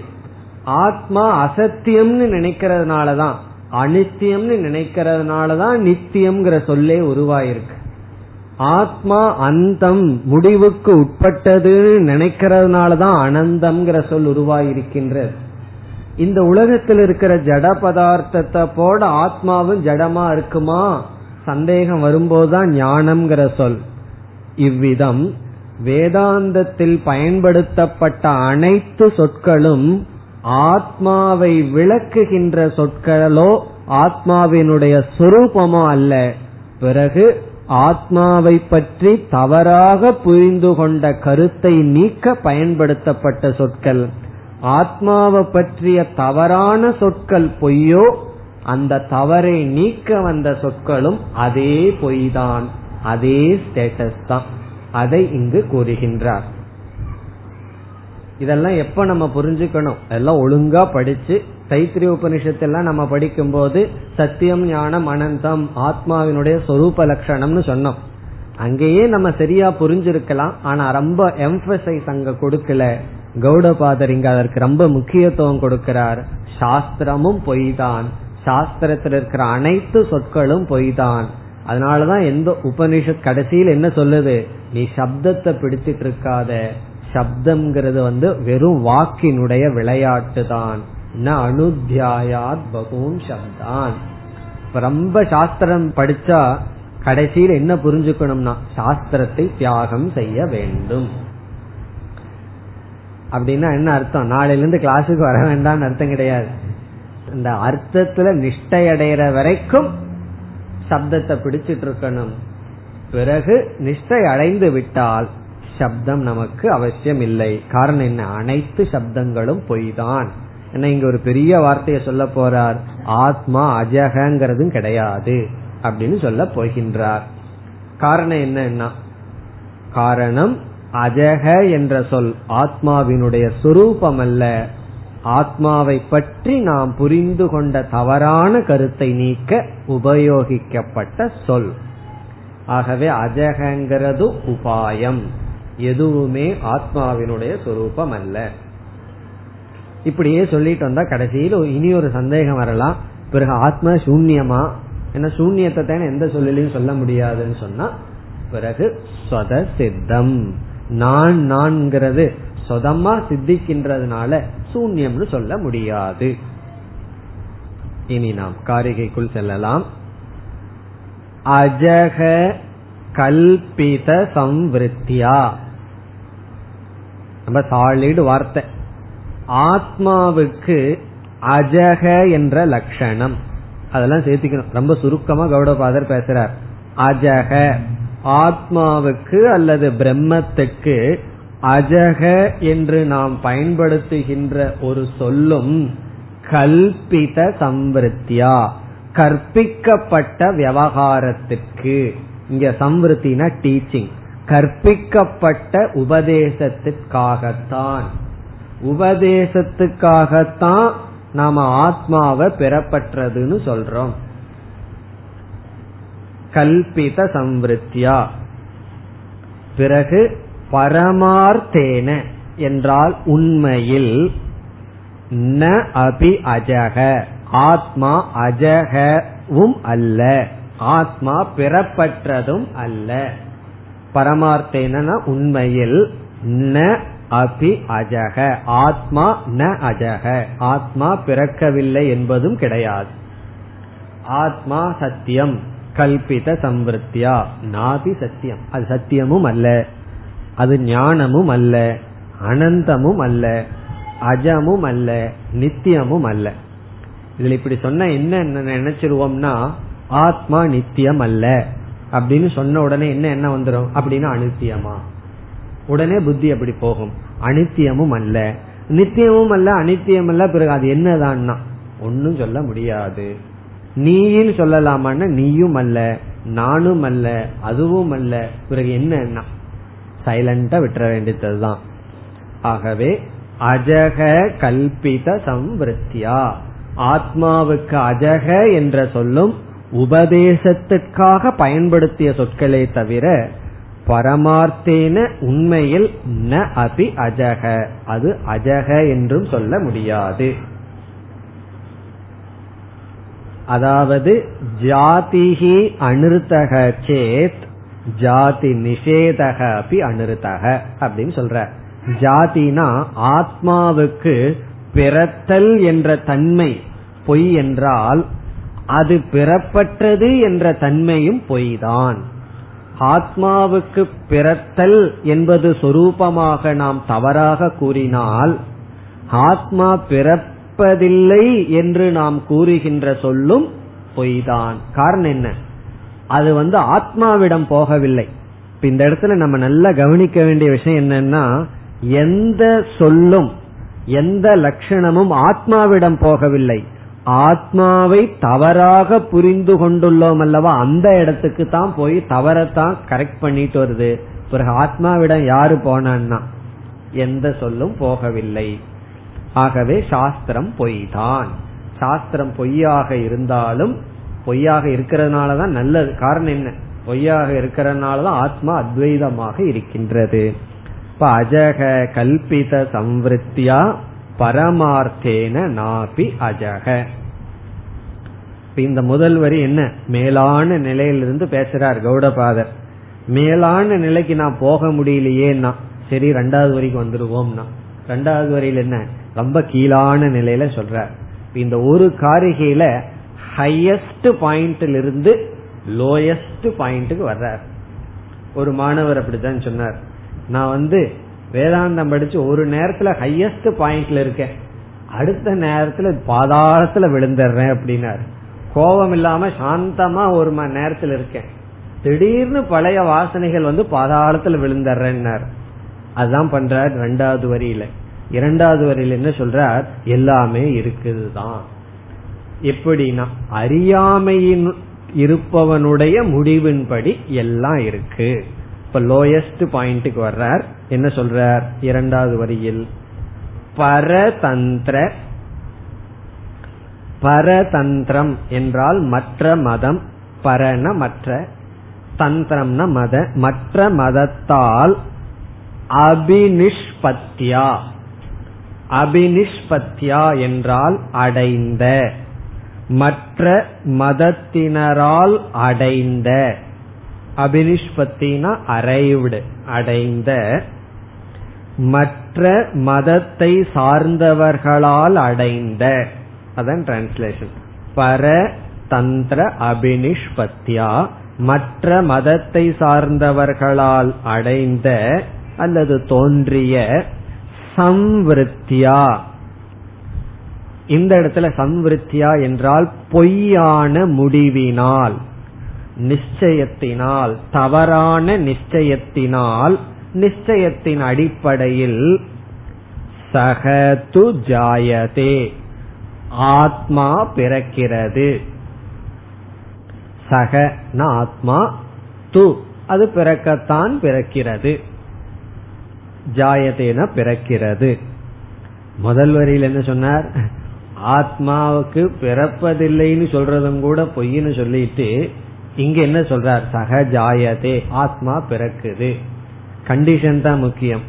ஆத்மா அசத்தியம்னு நினைக்கிறதுனாலதான், அனித்தியம்னு நினைக்கிறதுனாலதான் நித்தியம்ங்கிற சொல்லே உருவாயிருக்கு. ஆத்மா அந்தம், முடிவுக்கு உட்பட்டதுன்னு நினைக்கிறதுனாலதான் அனந்தம்ங்கிற சொல் உருவாயிருக்கின்றது. இந்த உலகத்தில் இருக்கிற ஜட பதார்த்தத்தை போட ஆத்மாவும் ஜடமா இருக்குமா சந்தேகம் வரும்போதுதான் ஞானம்ங்கிற சொல். இவ்விதம் வேதாந்தத்தில் பயன்படுத்தப்பட்ட அனைத்து சொற்களும் ஆத்மாவை விளக்குகின்ற சொற்களோ ஆத்மாவினுடைய சொரூபமோ அல்ல. பிறகு ஆத்மாவை பற்றி தவறாக புரிந்து கொண்ட கருத்தை நீக்க பயன்படுத்தப்பட்ட சொற்கள். ஆத்மாவை பற்றிய தவறான சொற்கள் பொய்யோ, அந்த தவறை நீக்க வந்த சொற்களும் அதே பொய்தான், அதே ஸ்டேட்டஸ் தான். அதை இங்கு கூறுகின்றார். இதெல்லாம் எப்ப நம்ம புரிஞ்சுக்கணும்? எல்லாம் ஒழுங்கா படிச்சு தைத்திரிய உபனிஷத்தெல்லாம் நம்ம படிக்கும் போது சத்தியம், ஞானம், அனந்தம், ஆத்மாவினுடைய சொரூப லட்சணம்னு சொன்னோம். அங்கேயே நம்ம சரியா புரிஞ்சிருக்கலாம், ஆனா ரொம்ப எம்பசைஸ் அங்க கொடுக்கல. கௌடபாதர் இங்க அதற்கு ரொம்ப முக்கியத்துவம் கொடுக்கிறார். சாஸ்திரமும் பொய்தான், சாஸ்திரத்தில் இருக்கிற அனைத்து சொற்களும் பொய்தான். அதனாலதான் எந்த உபனிஷத் கடைசியில் என்ன சொல்லுது? நீ சப்தத்தை பிடிச்சிட்டு இருக்காத, சப்தம்ங்கிறது வெறும் வாக்கினுடைய விளையாட்டு தான். அனுத்யாயாத் பகூன் சப்தான். ரொம்ப சாஸ்திரம் படிச்சா கடைசியில் என்ன புரிஞ்சுக்கணும்னா சாஸ்திரத்தை தியாகம் செய்ய வேண்டும். அப்படின்னா என்ன அர்த்தம்? நாளையில இருந்து கிளாஸுக்கு வர வேண்டாம்னு அர்த்தம் கிடையாது. இந்த அர்த்தத்துல நிஷ்டை அடைகிற வரைக்கும் சப்தத்தை பிடிச்சிட்டு இருக்கணும். பிறகு நிஷ்டை அடைந்து விட்டால் சப்தம் நமக்கு அவசியம் இல்லை. காரணம் என்ன? அனைத்து சப்தங்களும் பொய்தான். ஏன்னா இங்க ஒரு பெரிய வார்த்தையை சொல்ல போறார், ஆத்மா அஜகங்கிறதும் கிடையாது அப்படின்னு சொல்ல போகின்றார். காரணம் என்னன்னா, காரணம் அஜக என்ற சொல் ஆத்மாவினுடைய சொரூபம் அல்ல. ஆத்மாவை பற்றி நாம் புரிந்து கொண்ட தவறான கருத்தை நீக்க உபயோகிக்கப்பட்ட சொல். ஆகவே அஜகங்கிறது உபாயம், எதுவுமே ஆத்மாவினுடைய சொரூபம் அல்ல. இப்படியே சொல்லிட்டு வந்தா கடைசியில் இனி ஒரு சந்தேகம் வரலாம். பிறகு ஆத்மா சூன்யமா? ஏன்னா சூன்யத்தை தான் எந்த சொல்லிலையும் சொல்ல முடியாதுன்னு சொன்னா, பிறகு சொத சித்தம், நான் நான்கிறது சொதமா சித்திக்கின்றதுனால சூன்யம்னு சொல்ல முடியாது. இனி நாம் காரிகைக்குள் செல்லலாம். அஜக கல்பித சம்விருத்தியா, நம்ம சாலிடு வார்த்தை. ஆத்மாவுக்கு அஜக என்ற லட்சணம், அதெல்லாம் சேர்த்துக்கணும். ரொம்ப சுருக்கமா கௌடபாதர் பேசுறார். அஜக ஆத்மாவுக்கு அல்லது பிரம்மத்துக்கு அஜக என்று நாம் பயன்படுத்துகின்ற ஒரு சொல்லும் கல்பித சம்வருத்தியா, கற்பிக்கப்பட்ட விவகாரத்திற்கு. இங்க சம்வருத்தினா டீச்சிங், கற்பிக்கப்பட்ட உபதேசத்திற்காகத்தான், உபதேசத்துக்காகத்தான் நாம ஆத்மாவை பெறப்பட்டதுன்னு சொல்றோம். கல்பித சம்வருத்தியா. பிறகு பரமார்த்தேன என்றால் உண்மையில், ந அபி அஜக ஆத்மா அஜகவும் அல்ல, ஆத்மா பெறப்பட்டதும் அல்ல. பரமார்த்தேன உண்மையில், ந அபி அஜக ஆத்மா ந அஜக ஆத்மா பிறக்கவில்லை என்பதும் கிடையாது. ஆத்மா சத்தியம், கல்பித சம்வருத்தியா நாபி சத்தியம், அது சத்தியமும் அல்ல, அது ஞானமும் அல்ல, அனந்தமும் அல்ல, அஜமும் அல்ல, நித்தியமும் அல்ல. இதுல இப்படி சொன்ன என்ன நினைச்சிருவோம்னா ஆத்மா நித்தியம் அல்ல அப்படின்னு சொன்ன உடனே என்ன என்ன வந்துடும் அப்படின்னா அனித்தியமா, உடனே புத்தி அப்படி போகும். அனித்தியமும் அல்ல, நித்தியமும் அல்ல, அனித்தியம் அல்ல, பிறகு அது என்னதான்னா ஒன்னும் சொல்ல முடியாது. நீயும் சொல்லலாமான்னா நீயும் அல்ல, நானும் அல்ல, அதுவும் அல்ல, பிறகு என்ன சைலண்டா விட்டுற வேண்டியதுதான். ஆகவே அஜக கல்பித சம்வருத்தியா, ஆத்மாவுக்கு அஜக என்ற சொல்லும் உபதேசத்திற்காக பயன்படுத்திய சொற்களே தவிர பரமார்த்தேன உண்மையில் ந அபி அஜக, அது அஜக என்றும் சொல்ல முடியாது. அதாவது ஜாதிஹி அனிருத்தக சேத் ஜாதி நிஷேதக அபி அனிருத்தக அப்படின்னு சொல்ற. ஜாதினா ஆத்மாவுக்கு பிறத்தல் என்ற தன்மை பொய் என்றால் அது பிறப்பற்றது என்ற தன்மையும் பொய்தான். ஆத்மாவுக்கு பிறத்தல் என்பது சொரூபமாக நாம் தவறாக கூறினால் ஆத்மா பிறப்பதில்லை என்று நாம் கூறுகின்ற சொல்லும் பொய்தான். காரணம் என்ன? அது ஆத்மாவிடம் போகவில்லை. இந்த இடத்துல நம்ம நல்லா கவனிக்க வேண்டிய விஷயம் என்னன்னா, எந்த சொல்லும் எந்த லட்சணமும் ஆத்மாவிடம் போகவில்லை, ஆத்மாவை தவறாக புரிந்து கொண்டுள்ளோம் அல்லவா, அந்த இடத்துக்கு தான் போய் தவறத்தான் கரெக்ட் பண்ணிட்டு வருது. பிறகு ஆத்மாவிடம் யாரு போனான்னா எந்த சொல்லும் போகவில்லை. ஆகவே சாஸ்திரம் பொய் தான். சாஸ்திரம் பொய்யாக இருந்தாலும் பொய்யாக இருக்கிறதுனாலதான் நல்லது. காரணம் என்ன? பொய்யாக இருக்கிறதுனாலதான் ஆத்மா அத்வைதமாக இருக்கின்றது. இப்ப அஜக கல்பித சம்வருத்தியா பரமார்த்தேன நாபி அஜக. இந்த முதல் வரி என்ன? மேலான நிலையிலிருந்து பேசுறார் கௌடபாதர். மேலான நிலைக்கு நான் போக முடியலையேன்னா சரி ரெண்டாவது வரிக்கு வந்துருவோம்னா, ரெண்டாவது வரியில என்ன ரொம்ப கீழான நிலையில சொல்ற. இந்த ஒரு காரிகையில ஹையஸ்ட் பாயிண்ட்ல இருந்து லோயஸ்ட் பாயிண்ட்டுக்கு வர்றார். ஒரு மாணவர் அப்படித்தான் சொன்னார், நான் வேதாந்தம் படிச்சு ஒரு நேரத்துல ஹையஸ்ட் பாயிண்ட்ல இருக்கேன், அடுத்த நேரத்துல பாதாளத்துல விழுந்துடுறேன் அப்படின்னாரு. கோபம் இல்லாம சாந்தமா ஒரு மணி நேரத்துல இருக்கேன், திடீர்னு பழைய வாசனைகள் பாதாளத்துல விழுந்துடுறேன்னாரு. அதுதான் பண்றார் ரெண்டாவது வரியில. இரண்டாவது வரியில என்ன சொல்றார்? எல்லாமே இருக்குதுதான். எப்படின்னா அறியாமையின் இருப்பவனுடைய முடிவின்படி எல்லாம் இருக்கு. இப்ப லோயஸ்ட் பாயிண்ட்டுக்கு வர்றார். என்ன சொல்றார் இரண்டாவது வரியில்? பரதந்திர. பரதந்திரம் என்றால் மற்ற மதம், பரன மற்ற, தந்திரம்னா மத, மற்ற மதத்தால் அபிநிஷ்பத்யா. அபிநிஷ்பத்யா என்றால் அடைந்த, மற்ற மதத்தினரால் அடைந்த. அபினிஷ்பத்தினா அரைவ்டு, அடைந்த, மற்ற மதத்தை சார்ந்தவர்களால் அடைந்த. அதன் டிரான்ஸ்லேஷன் பரதந்திர அபினிஷ்பத்யா, மற்ற மதத்தை சார்ந்தவர்களால் அடைந்த அல்லது தோன்றிய. சம்வருத்தியா, இந்த இடத்துல சம்வருத்தியா என்றால் பொய்யான முடிவினால், நிச்சயத்தினால், தவறான நிச்சயத்தினால் நிச்சயத்தின் அடிப்படையில் சகது ஜாயதே, ஆத்மா பிறக்கிறது. சகன ஆத்மா, து அது பிறக்கத்தான் பிறக்கிறது. ஜாயதேன பிறக்கிறது. முதல் வரியில் என்ன சொன்னார்? ஆத்மாவுக்கு பிறப்பதில்லைன்னு சொல்றதும் கூட பொய்ன்னு சொல்லிட்டு இங்க என்ன சொல்றார்? சகஜாயதே, ஆத்மா பிறக்குது. கண்டிஷன் தான் முக்கியம்.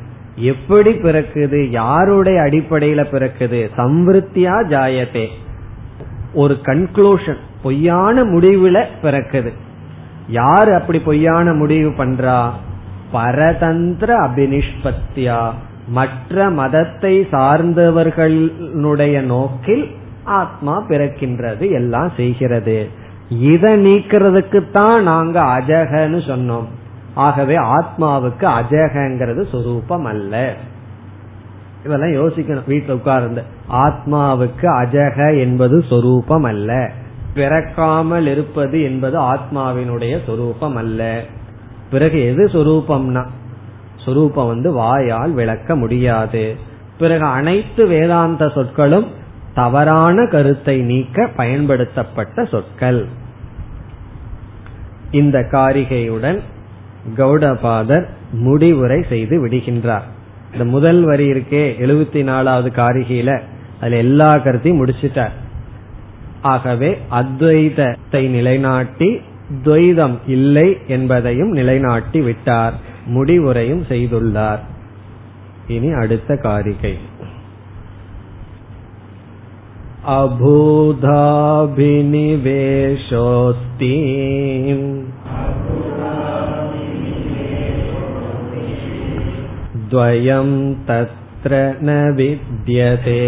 எப்படி பிறக்குது? யாருடைய அடிப்படையில பிறக்குது? சம்விருத்தியா ஜாயதே, ஒரு கன்க்ளூஷன், பொய்யான முடிவுல பிறக்குது. யார் அப்படி பொய்யான முடிவு பண்றா? பரதந்திர அபினிஷ்பத்தியா, மற்ற மதத்தை சார்ந்தவர்களுடைய நோக்கில் ஆத்மா பிறக்கின்றது, எல்லாம் செய்கிறது. இதை நீக்கிறதுக்குத்தான் நாங்க அஜகன்னு சொன்னோம். ஆகவே ஆத்மாவுக்கு அஜகங்கிறது சொரூபம் அல்ல. இதெல்லாம் யோசிக்கணும். வீட்டுல உட்கார்ந்து ஆத்மாவுக்கு அஜக என்பது சொரூபம் அல்ல, பிறக்காமல் இருப்பது என்பது ஆத்மாவினுடைய சொரூபம் அல்ல. பிறகு எது சொரூபம்னா, சொரூபம் வாயால் விளக்க முடியாது. பிறகு அனைத்து வேதாந்த சொற்களும் தவறான கருத்தை நீக்க பயன்படுத்தப்பட்ட சொற்கள். இந்த காரிகையுடன் கௌடபாதர் முடிவுரை செய்து விடுகின்றார். இந்த முதல் வரி இருக்கே 74வது காரிகையில, அதுல எல்லா கருத்தையும் முடிச்சிட்டார். ஆகவே அத்வைதத்தை நிலைநாட்டி துவைதம் இல்லை என்பதையும் நிலைநாட்டி விட்டார், முடிவுரையும் செய்துள்ளார். இனி அடுத்த காரிகை. அபூதாபிநிவேஷோஸ்தி த்வயம் தத்ர ந வித்யதே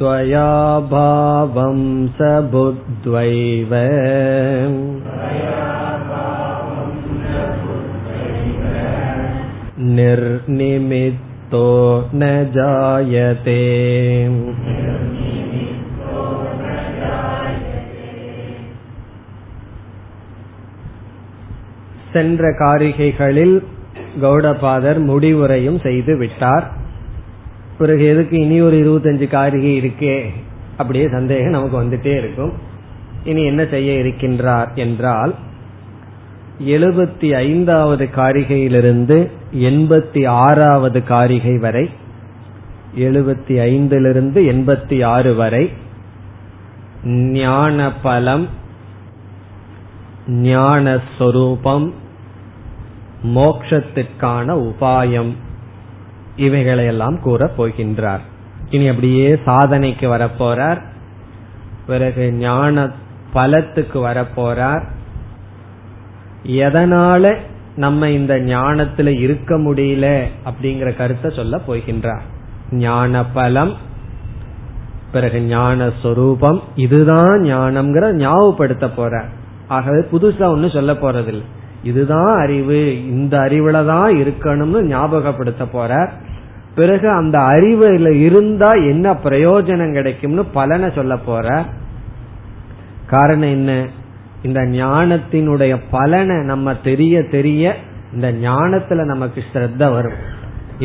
த்வயாபாவம் சபுத்வைவ நிர்நிமித்தோ ந ஜாயதே. சென்ற காரிகைகளில் கௌடபாதர் முடிவுரையும் செய்து விட்டார். பிறகு எதுக்கு இனி ஒரு 25 காரிகை இருக்கே, அப்படியே சந்தேகம் நமக்கு வந்துட்டே இருக்கும். இனி என்ன செய்ய இருக்கின்றார் என்றால், 75வது காரிகையிலிருந்து 86வது காரிகை வரை, 75லிருந்து 86 வரை ஞான பலம், ஞான சொரூபம், மோட்சத்திற்கான உபாயம், இவைகளையெல்லாம் கூற போகின்றார். இனி அப்படியே சாதனைக்கு வரப்போறார். பிறகு ஞான பலத்துக்கு வரப்போறார். எதனால நம்ம இந்த ஞானத்துல இருக்க முடியல அப்படிங்கிற கருத்தை சொல்ல போகின்றார். ஞான பலம், பிறகு ஞான சொரூபம், இதுதான் ஞானம்ங்கிற ஞாபகப்படுத்த போறார். ஆகவே புதுசா ஒன்னும் சொல்ல போறதில்லை. இதுதான் அறிவு, இந்த அறிவுல தான் இருக்கணும்னு ஞாபகப்படுத்த போறார். பிறகு அந்த அறிவுல இருந்தா என்ன பிரயோஜனம் கிடைக்கும்னு பலனை சொல்ல போறார். காரணம் என்ன? இந்த ஞானத்தினுடைய பலனை நம்ம தெரிய தெரிய இந்த ஞானத்துல நமக்கு ஸ்ரத்த வரும்.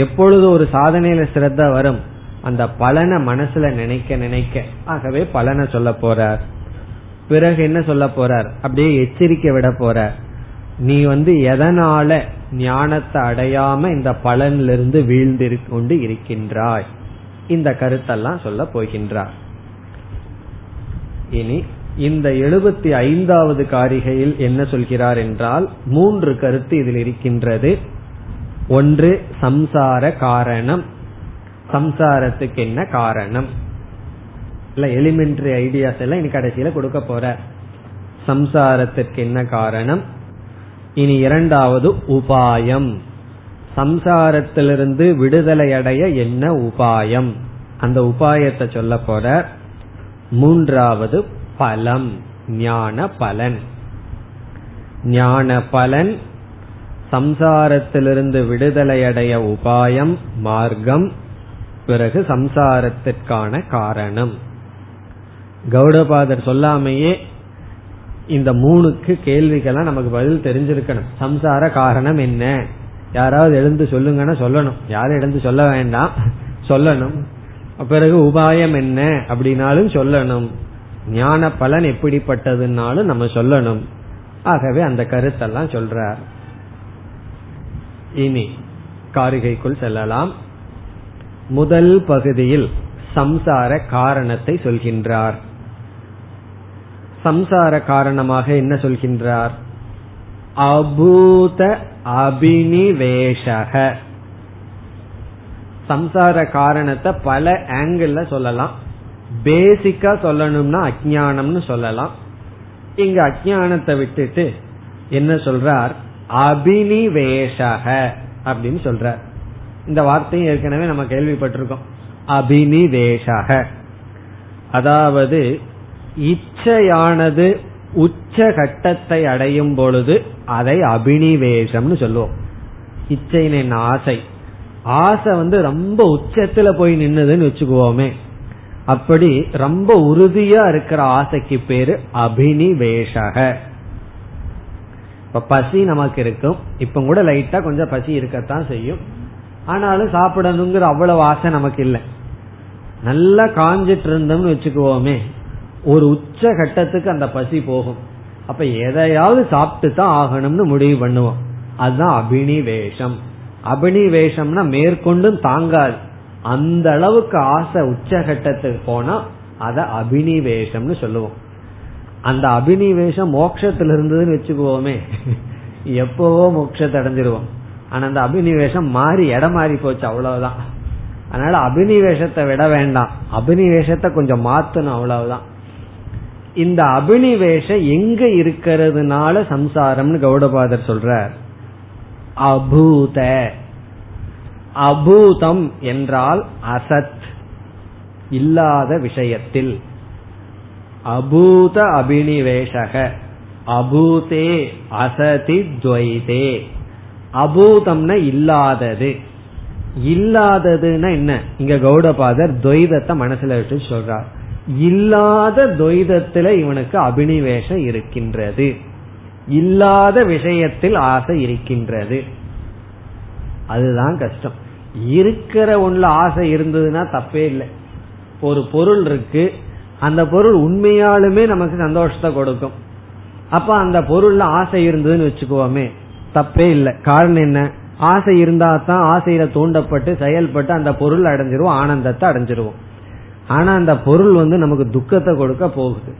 எப்பொழுது ஒரு சாதனையில ஸ்ரத்த வரும்? அந்த பலனை மனசுல நினைக்க நினைக்க. ஆகவே பலனை சொல்ல போறார். பிறகு என்ன சொல்ல போறார்? அப்படியே எச்சரிக்கை விட போறார். நீ எதனால ஞானத்தை அடையாம இந்த பலனிலிருந்து வீழ்ந்திருக்கொண்டு இருக்கின்றாய், இந்த கருத்தெல்லாம் சொல்ல போகின்றார். இனி இந்த 75வது காரிகையில் என்ன சொல்கிறார் என்றால், 3 கருத்து இதில் இருக்கின்றது. ஒன்று, சம்சார காரணம். சம்சாரத்துக்கு என்ன காரணம்? இல்ல எலிமெண்டரி ஐடியாஸ் எல்லாம் இனி கடைசியில கொடுக்க போற. சம்சாரத்திற்கு என்ன காரணம்? இனி இரண்டாவது உபாயம். சம்சாரத்திலிருந்து விடுதலை அடைய என்ன உபாயம்? அந்த உபாயத்தை சொல்ல போற. மூன்றாவது பலம், ஞான பலன். ஞான பலன், சம்சாரத்திலிருந்து விடுதலை அடைய உபாயம், மார்க்கம், பிறகு சம்சாரத்திற்கான காரணம். கௌடபாதர் சொல்லாமையே இந்த மூணுக்கு கேள்விக்கெல்லாம் நமக்கு பதில் தெரிஞ்சிருக்கணும். சம்சார காரணம் என்ன, யாராவது எழுந்து சொல்லுங்கன்னா சொல்லணும், யாரும் எழுந்து சொல்ல வேண்டாம், சொல்லணும். பிறகு உபாயம் என்ன அப்படின்னாலும் சொல்லணும். ஞான பலன் எப்படிப்பட்டதுன்னாலும் நம்ம சொல்லணும். ஆகவே அந்த கருத்தெல்லாம் சொல்றார். இனி காரிகைக்குள் செல்லலாம். முதல் பகுதியில் சம்சார காரணத்தை சொல்கின்றார். சம்சார காரணமாக என்ன சொல்கின்றார்? அபூத அபினிவேஷக. சம்சார காரணத்தை பல ஆங்கிள் சொல்லலாம். பேசிக்கா சொல்லணும்னா அஜ்ஞானம்னு சொல்லலாம். இங்க அஜ்ஞானத்தை விட்டுட்டு என்ன சொல்றார்? அபினிவேஷக அப்படின்னு சொல்றார். இந்த வார்த்தையும் ஏற்கனவே நம்ம கேள்விப்பட்டிருக்கோம், அபினிவேஷக. அதாவது இச்சையானது உச்ச கட்டத்தை அடையும் பொழுது அதை அபினிவேஷம்னு சொல்லுவோம். இச்சைன்னு என்ன? ஆசை. ஆசை வந்து ரொம்ப உச்சத்துல போய் நின்னுதுன்னு வச்சுக்குவோமே, அப்படி ரொம்ப உறுதியா இருக்கிற ஆசைக்கு பேரு அபினிவேஷக. இப்ப பசி நமக்கு இருக்கும், இப்ப கூட லைட்டா கொஞ்சம் பசி இருக்கத்தான் செய்யும், ஆனாலும் சாப்பிடணுங்கிற அவ்வளவு ஆசை நமக்கு இல்லை. நல்லா காஞ்சிட்டு இருந்தோம்னு வச்சுக்குவோமே, ஒரு உச்ச கட்டத்துக்கு அந்த பசி போகும், அப்ப எதையாவது சாப்பிட்டு தான் ஆகணும்னு முடிவு பண்ணுவோம். அதுதான் அபினிவேஷம். அபினிவேஷம்னா மேற்கொண்டும் தாங்காது, அந்த அளவுக்கு ஆசை உச்சகட்டத்துக்கு போனா அத அபினிவேஷம்னு சொல்லுவோம். அந்த அபினிவேஷம் மோட்சத்துல இருந்ததுன்னு வச்சுக்குவோமே, எப்பவோ மோட்சத்தை அடைஞ்சிருவோம். ஆனா அந்த அபினிவேஷம் மாறி இடம் மாறி போச்சு, அவ்வளவுதான். அதனால அபினிவேஷத்தை விட வேண்டாம், அபினிவேஷத்தை கொஞ்சம் மாத்தணும், அவ்வளவுதான். இந்த அபினிவேஷம் எங்க இருக்கிறதுனால சம்சாரம்னு கௌடபாதர் சொல்றார். அபூத. அபூதம் என்றால் அசத், இல்லாத விஷயத்தில். அபூத அபினிவேஷக அபூதே அசதி துவைதே. அபூதம்னா இல்லாதது. இல்லாததுன்னா என்ன? இங்க கௌடபாதர் துவைதத்தை மனசுல வச்சு சொல்றார். இல்லாத துவைதத்துல இவனுக்கு அபினிவேஷம் இருக்கின்றது, இல்லாத விஷயத்தில் ஆசை இருக்கின்றது. அதுதான் கஷ்டம். இருக்கிற ஒண்ணுல ஆசை இருந்ததுன்னா தப்பே இல்லை. ஒரு பொருள் இருக்கு, அந்த பொருள் உண்மையாலுமே நமக்கு சந்தோஷத்தை கொடுக்கும், அப்ப அந்த பொருள்ல ஆசை இருந்ததுன்னு வச்சுக்குவோமே, தப்பே இல்லை. காரணம் என்ன? ஆசை இருந்தா தான் ஆசையில தூண்டப்பட்டு செயல்பட்டு அந்த பொருள் அடைஞ்சிருவோம், ஆனந்தத்தை அடைஞ்சிருவோம். ஆனா அந்த பொருள் வந்து நமக்கு துக்கத்தை கொடுக்க போகுது,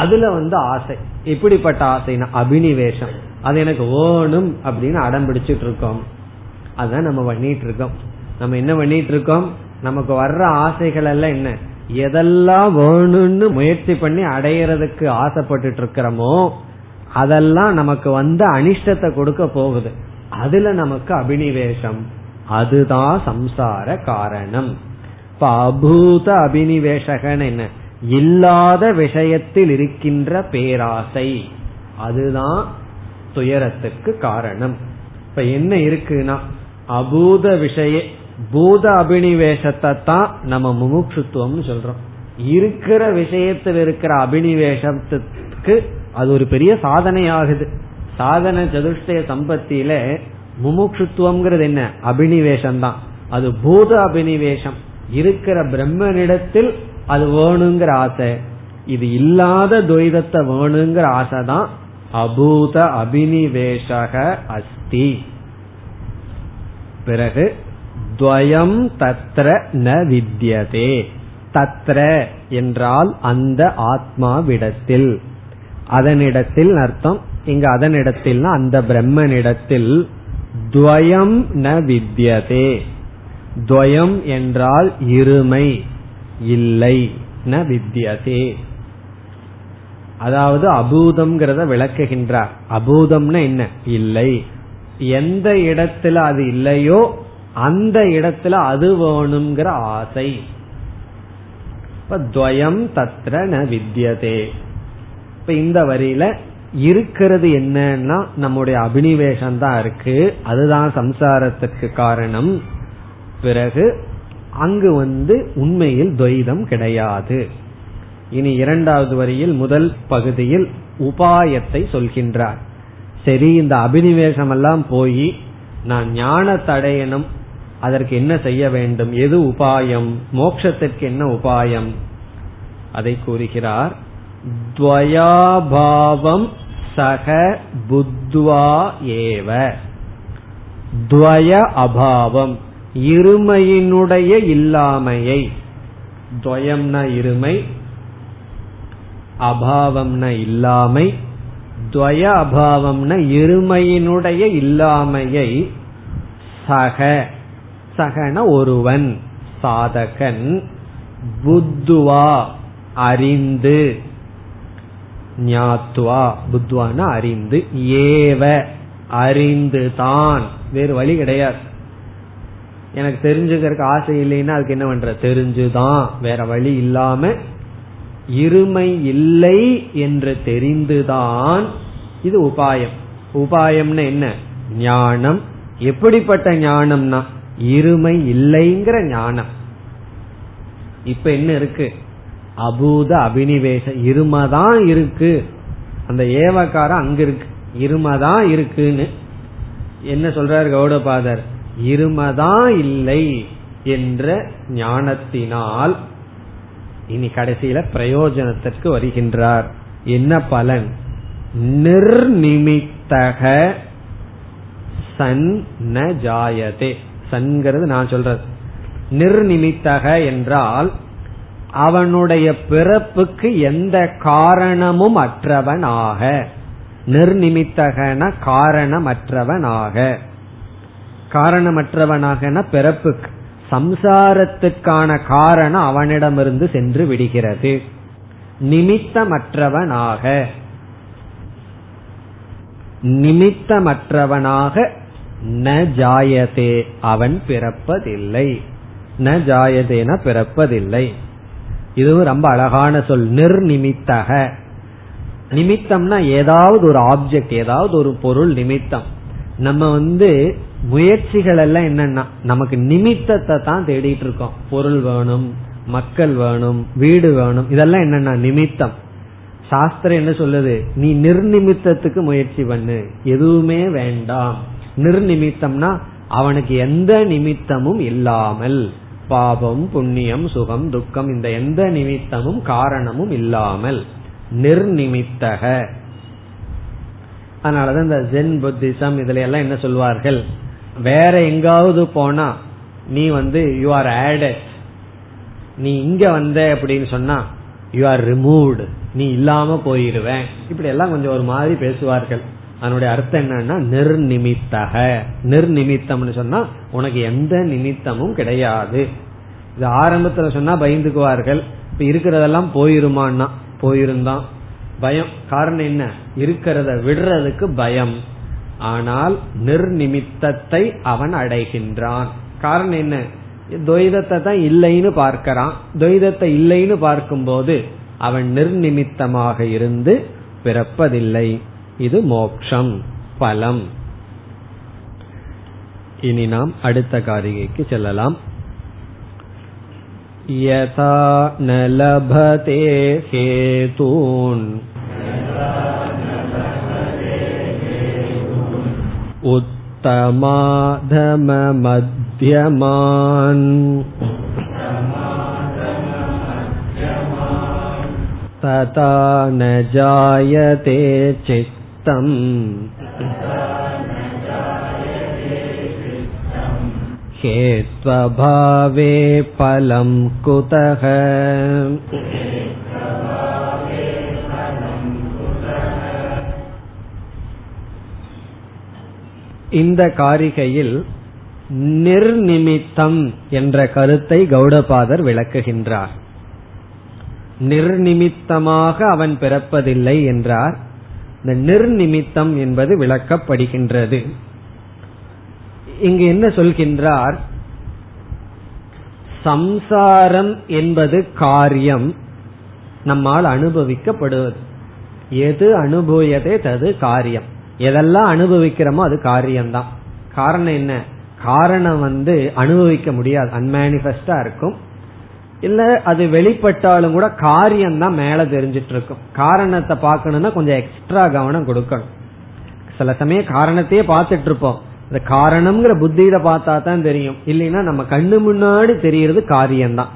அதுல வந்து ஆசை. இப்படிப்பட்ட ஆசைனா அபினிவேஷம். அது எனக்கு வேணும் அப்படின்னு அடம் பிடிச்சிட்டு இருக்கோம். அதுதான் நம்ம பண்ணிட்டு இருக்கோம். நம்ம என்ன பண்ணிட்டு இருக்கோம்? நமக்கு வர்ற ஆசைகள் எல்லாம் என்ன, எதெல்லாம் வேணும்னு முயற்சி பண்ணி அடையறதுக்கு ஆசைப்பட்டு இருக்கிறோமோ அதெல்லாம் நமக்கு வந்து அனிஷ்டத்தை கொடுக்க போகுது, அதுல நமக்கு அபினிவேஷம். அதுதான் சம்சார காரணம். இப்ப அபூத அபினிவேஷகன் என்ன? இல்லாத விஷயத்தில் இருக்கின்ற பேராசை, அதுதான் துயரத்துக்கு காரணம். இப்ப என்ன இருக்குன்னா, அபூத விஷய பூத அபினிவேஷத்தை தான் நம்ம முமுட்சுத்துவம்னு சொல்றோம். இருக்கிற விஷயத்தில் இருக்கிற அபினிவேஷத்துக்கு அது ஒரு பெரிய சாதனை ஆகுது. சாதனை சதுஷ்டய சம்பத்தியில முமுட்சுத்துவம்ங்கிறது என்ன? அபினிவேஷம் தான். அது பூத அபினிவேஷம். இருக்கிற பிரம்மனிடத்தில் அது வேணுங்கிற ஆசை, இது இல்லாத துவைதத்தை வேணுங்கிற ஆசை தான் அபூத அபினிவேஷக அஸ்தி. பிறகு துவயம் தத்ர ந வித்யதே. தத்ர என்றால் அந்த ஆத்மாவிடத்தில், அதனிடத்தில் அர்த்தம். இங்க அதனிடத்தில்னா அந்த பிரம்மனிடத்தில். துவயம் ந வித்யதே. துவயம் என்றால் இருமை, இல்லை. ந வித்யதே அதாவது அபூதம்ங்கிறத விளக்குகின்றார். அபூதம்னா என்ன? இல்லை. எந்த இடத்துல அது இல்லையோ அந்த இடத்துல அது வேணுங்கிற ஆசை. இப்ப துவயம் தத்ர ந வித்யதே. இப்ப இந்த வரியில இருக்கிறது என்னன்னா நம்முடைய அபினிவேஷம் தான் இருக்கு, அதுதான் சம்சாரத்துக்கு காரணம். பிறகு அங்கு வந்து உண்மையில் துவைதம் கிடையாது. இனி இரண்டாவது வரியில் முதல் பகுதியில் உபாயத்தை சொல்கின்றார். சரி, இந்த அபினிவேசம் எல்லாம் போய் நான் ஞானத்தை அடையணும், அதற்கு என்ன செய்ய வேண்டும், எது உபாயம், மோட்சத்திற்கு என்ன உபாயம், அதை கூறுகிறார். துவயாபாவம் சக புத்வா ஏவ, துவய அபாவம் இருமையினுடைய இல்லாமையை, துவயம்னா இருமை, அபாவம்னா இல்லாமை, துவய அபாவம்னா இருமையினுடைய இல்லாமையை, சக சகன ஒருவன், சாதகன், புத்துவா அறிந்து, ஞாத்வா புத்வான அறிந்து, ஏவ அறிந்து தான், வேறு வழி கிடையாது. எனக்கு தெரிஞ்சுக்கிறதுக்கு ஆசை இல்லைன்னா அதுக்கு என்ன பண்ற, தெரிஞ்சுதான், வேற வழி இல்லாம இருமை இல்லை என்று தெரிந்துதான். இது உபாயம். உபாயம்னு என்ன, ஞானம். எப்படிப்பட்ட ஞானம்னா இருமை இல்லைங்கிற ஞானம். இப்ப என்ன இருக்கு, அபூத அபினிவேசம், இருமதான் இருக்கு, அந்த ஏவக்காரம் அங்க இருக்கு, இருமதான் இருக்குன்னு என்ன சொல்றார் கௌடபாதர், இருமதான் இல்லை என்ற ஞானத்தினால். இனி கடைசியில பிரயோஜனத்திற்கு வருகின்றார். என்ன பலன், நிர்நிமித்தக சன் ந ஜாயதே, சன்கிறது நான் சொல்றது. நிர்நிமித்தக என்றால் அவனுடைய பிறப்புக்கு எந்த காரணமும் அற்றவனாக, நிர்நிமித்தகன காரணமற்றவனாக, காரணமற்றவனாகன பிறப்புக்கு, சம்சாரத்துக்கான காரணம் அவனிடமிருந்து சென்று விடுகிறது. நிமித்தமற்றவனாக, நிமித்தமற்றவனாக ந ஜாயதே அவன் பிறப்பதில்லை, ந ஜாயதேன பிறப்பதில்லை. இதுவும் ரொம்ப அழகான சொல், நிர்நிமித்தக. நிமித்தம்னா ஏதாவது ஒரு ஆப்ஜெக்ட், ஏதாவது ஒரு பொருள் நிமித்தம். நம்ம முயற்சிகள் எல்லாம் என்னன்னா நமக்கு நிமித்தத்தை தான் தேடிட்டு இருக்கோம். பொருள் வேணும், மக்கள் வேணும், வீடு வேணும், இதெல்லாம் என்னன்னா நிமித்தம். சாஸ்திரம் என்ன சொல்லுது, நீ நிர்நிமித்தத்துக்கு முயற்சி பண்ணு, எதுவுமே வேண்டாம். நிர்நிமித்தம்னா அவனுக்கு எந்த நிமித்தமும் இல்லாமல், பாபம் புண்ணியம் சுகம் துக்கம் இந்த எந்த நிமித்தமும் காரணமும் இல்லாமல், நிர்நிமித்தக. அதனாலதான் இந்த ஜென் புத்திசம் இதுல எல்லாம் என்ன சொல்வார்கள், வேற எங்காவது போனா நீ யூ ஆர் ஆடட், நீ இங்க வந்த அப்படின்னு சொன்னா யூ ஆர் ரிமூவ்டு, நீ இல்லாம போயிருவேன், இப்படி எல்லாம் கொஞ்சம் ஒரு மாதிரி பேசுவார்கள். அதனுடைய அர்த்தம் என்னன்னா நிர்நிமித்தக, நிர்நிமித்தம்னு சொன்னா உனக்கு எந்த நிமித்தமும் கிடையாது. இது ஆரம்பத்துல சொன்னா பயந்துக்குவார்கள், இப்ப இருக்கிறதெல்லாம் போயிருமான்னா போயிருந்தான் பயம். காரணம் என்ன, இருக்கிறத விடுறதுக்கு பயம். ஆனால் நிர்நிமித்தத்தை அவன் அடைகின்றான். காரணம் என்ன, துவைதத்தை தான் இல்லைன்னு பார்க்கிறான். துவைதத்தை இல்லைன்னு பார்க்கும்போது அவன் நிர்நிமித்தமாக இருந்து பிறப்பதில்லை. இது மோக்ஷம், பலம். இனி நாம் அடுத்த காரிகைக்கு செல்லலாம். யதா ந லபதே ஹேதூன் உத்தமாதம மத்யமான் ததா ந ஜாயதே சித்தம் ஹேத்வபாவே பலம் குதஹ. இந்த காரிகையில் நிர்நிமித்தம் என்ற கருத்தை கௌடபாதர் விளக்குகின்றார். நிர்நிமித்தமாக அவன் பிறப்பதில்லை என்றார். இந்த நிர்நிமித்தம் என்பது விளக்கப்படுகின்றது. இங்கு என்ன சொல்கின்றார், சம்சாரம் என்பது காரியம், நம்மால் அனுபவிக்கப்படுவது. எது அனுபவியதே தது காரியம், எதெல்லாம் அனுபவிக்கிறோமோ அது காரியம்தான். காரணம் என்ன, காரணம் அனுபவிக்க முடியாது, அன்மேனிஃபெஸ்டா இருக்கும். இல்ல அது வெளிப்பட்டாலும் கூட காரியம் தான் மேல தெரிஞ்சிட்டு இருக்கும். காரணத்தை பார்க்கணும்னா கொஞ்சம் எக்ஸ்ட்ரா கவனம் கொடுக்கணும். சில சமயம் காரணத்தையே பார்த்துட்டு இருப்போம், இந்த காரணம்ங்கிற புத்தியில பார்த்தா தான் தெரியும். இல்லைன்னா நம்ம கண்ணு முன்னாடி தெரியறது காரியம்தான்.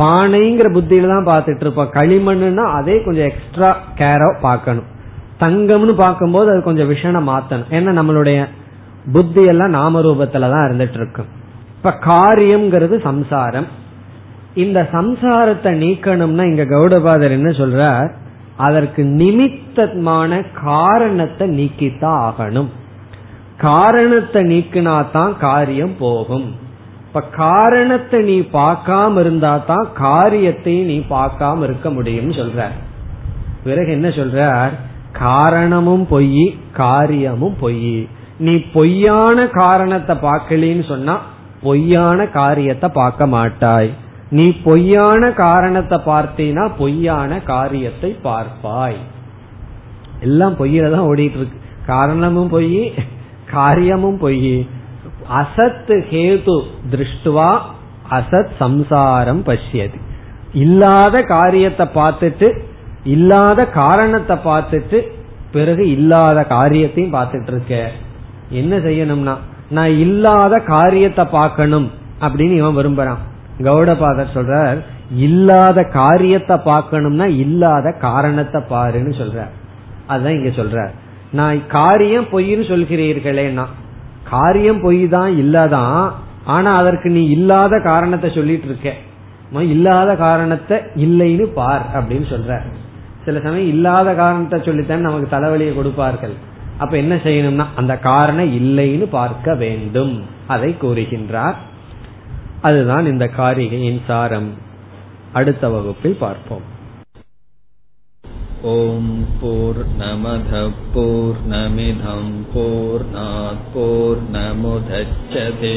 பானைங்கிற புத்தியில தான் பார்த்துட்டு இருப்போம், களிமண்ணுன்னா அதே கொஞ்சம் எக்ஸ்ட்ரா கேரா பார்க்கணும். தங்கம்னு பார்க்கும்போது அது கொஞ்சம் விஷயம் மாத்தணும். ஏன்னா நம்மளுடைய புத்தி எல்லாம் நாமரூபத்துலதான் இருந்துட்டு இருக்கும். இப்ப காரியம்ங்கிறது சம்சாரம். இந்த சம்சாரத்தை நீக்கணும்னா இங்க கௌடபாதர் என்ன சொல்றார், அதற்கு நிமித்தமான காரணத்தை நீக்கித்தான் ஆகணும். காரணத்தை நீக்கினாதான் காரியம் போகும். இப்ப காரணத்தை நீ பார்க்காம இருந்தா தான் காரியத்தை நீ பார்க்காம இருக்க முடியும்னு சொல்றார். பிறகு என்ன சொல்றார், காரணமும் பொய் காரியமும் பொய். நீ பொய்யான காரணத்தை பார்க்கலின்னு சொன்னா பொய்யான காரியத்தை பார்க்க மாட்டாய். நீ பொய்யான காரணத்தை பார்த்தீனா பொய்யான காரியத்தை பார்ப்பாய். எல்லாம் பொய்யிலதான் ஓடிட்டு இருக்கு. காரணமும் பொய் காரியமும் பொய். அசத் ஹேது திருஷ்டுவா அசத் சம்சாரம் பஷ்யது. இல்லாத காரியத்தை பார்த்துட்டு இல்லாத காரணத்தை பார்த்துட்டு பிறகு இல்லாத காரியத்தையும் பார்த்துட்டு இருக்க. என்ன செய்யணும்னா நான் இல்லாத காரியத்தை பார்க்கணும் அப்படின்னு இவன் விரும்புறான். கௌடபாதர் சொல்றார், இல்லாத காரியத்தை பார்க்கணும்னா இல்லாத காரணத்தை பாருன்னு சொல்றார். அதுதான் இங்க சொல்றார். நான் காரியம் பொய்ன்னு சொல்கிறீர்களேன்னா காரியம் பொய் தான் இல்லாதான், ஆனா அதற்கு நீ இல்லாத காரணத்தை சொல்லிட்டு இருக்க. இல்லாத காரணத்தை இல்லைன்னு பார் அப்படின்னு சொல்ற. சில சமயம் இல்லாத காரணத்தை சொல்லித்தான் நமக்கு தலைவலியை கொடுப்பார்கள். அப்ப என்ன செய்யணும்னா அந்த காரணம் இல்லைன்னு பார்க்க வேண்டும். அதை கூறுகின்றார். அதுதான் இந்த காரிகையின் சாரம். அடுத்த வகுப்பில் பார்ப்போம். ஓம் பூர்ணமத் பூர்ணமிதம் பூர்ணாத் பூர்ணமுதச்யதே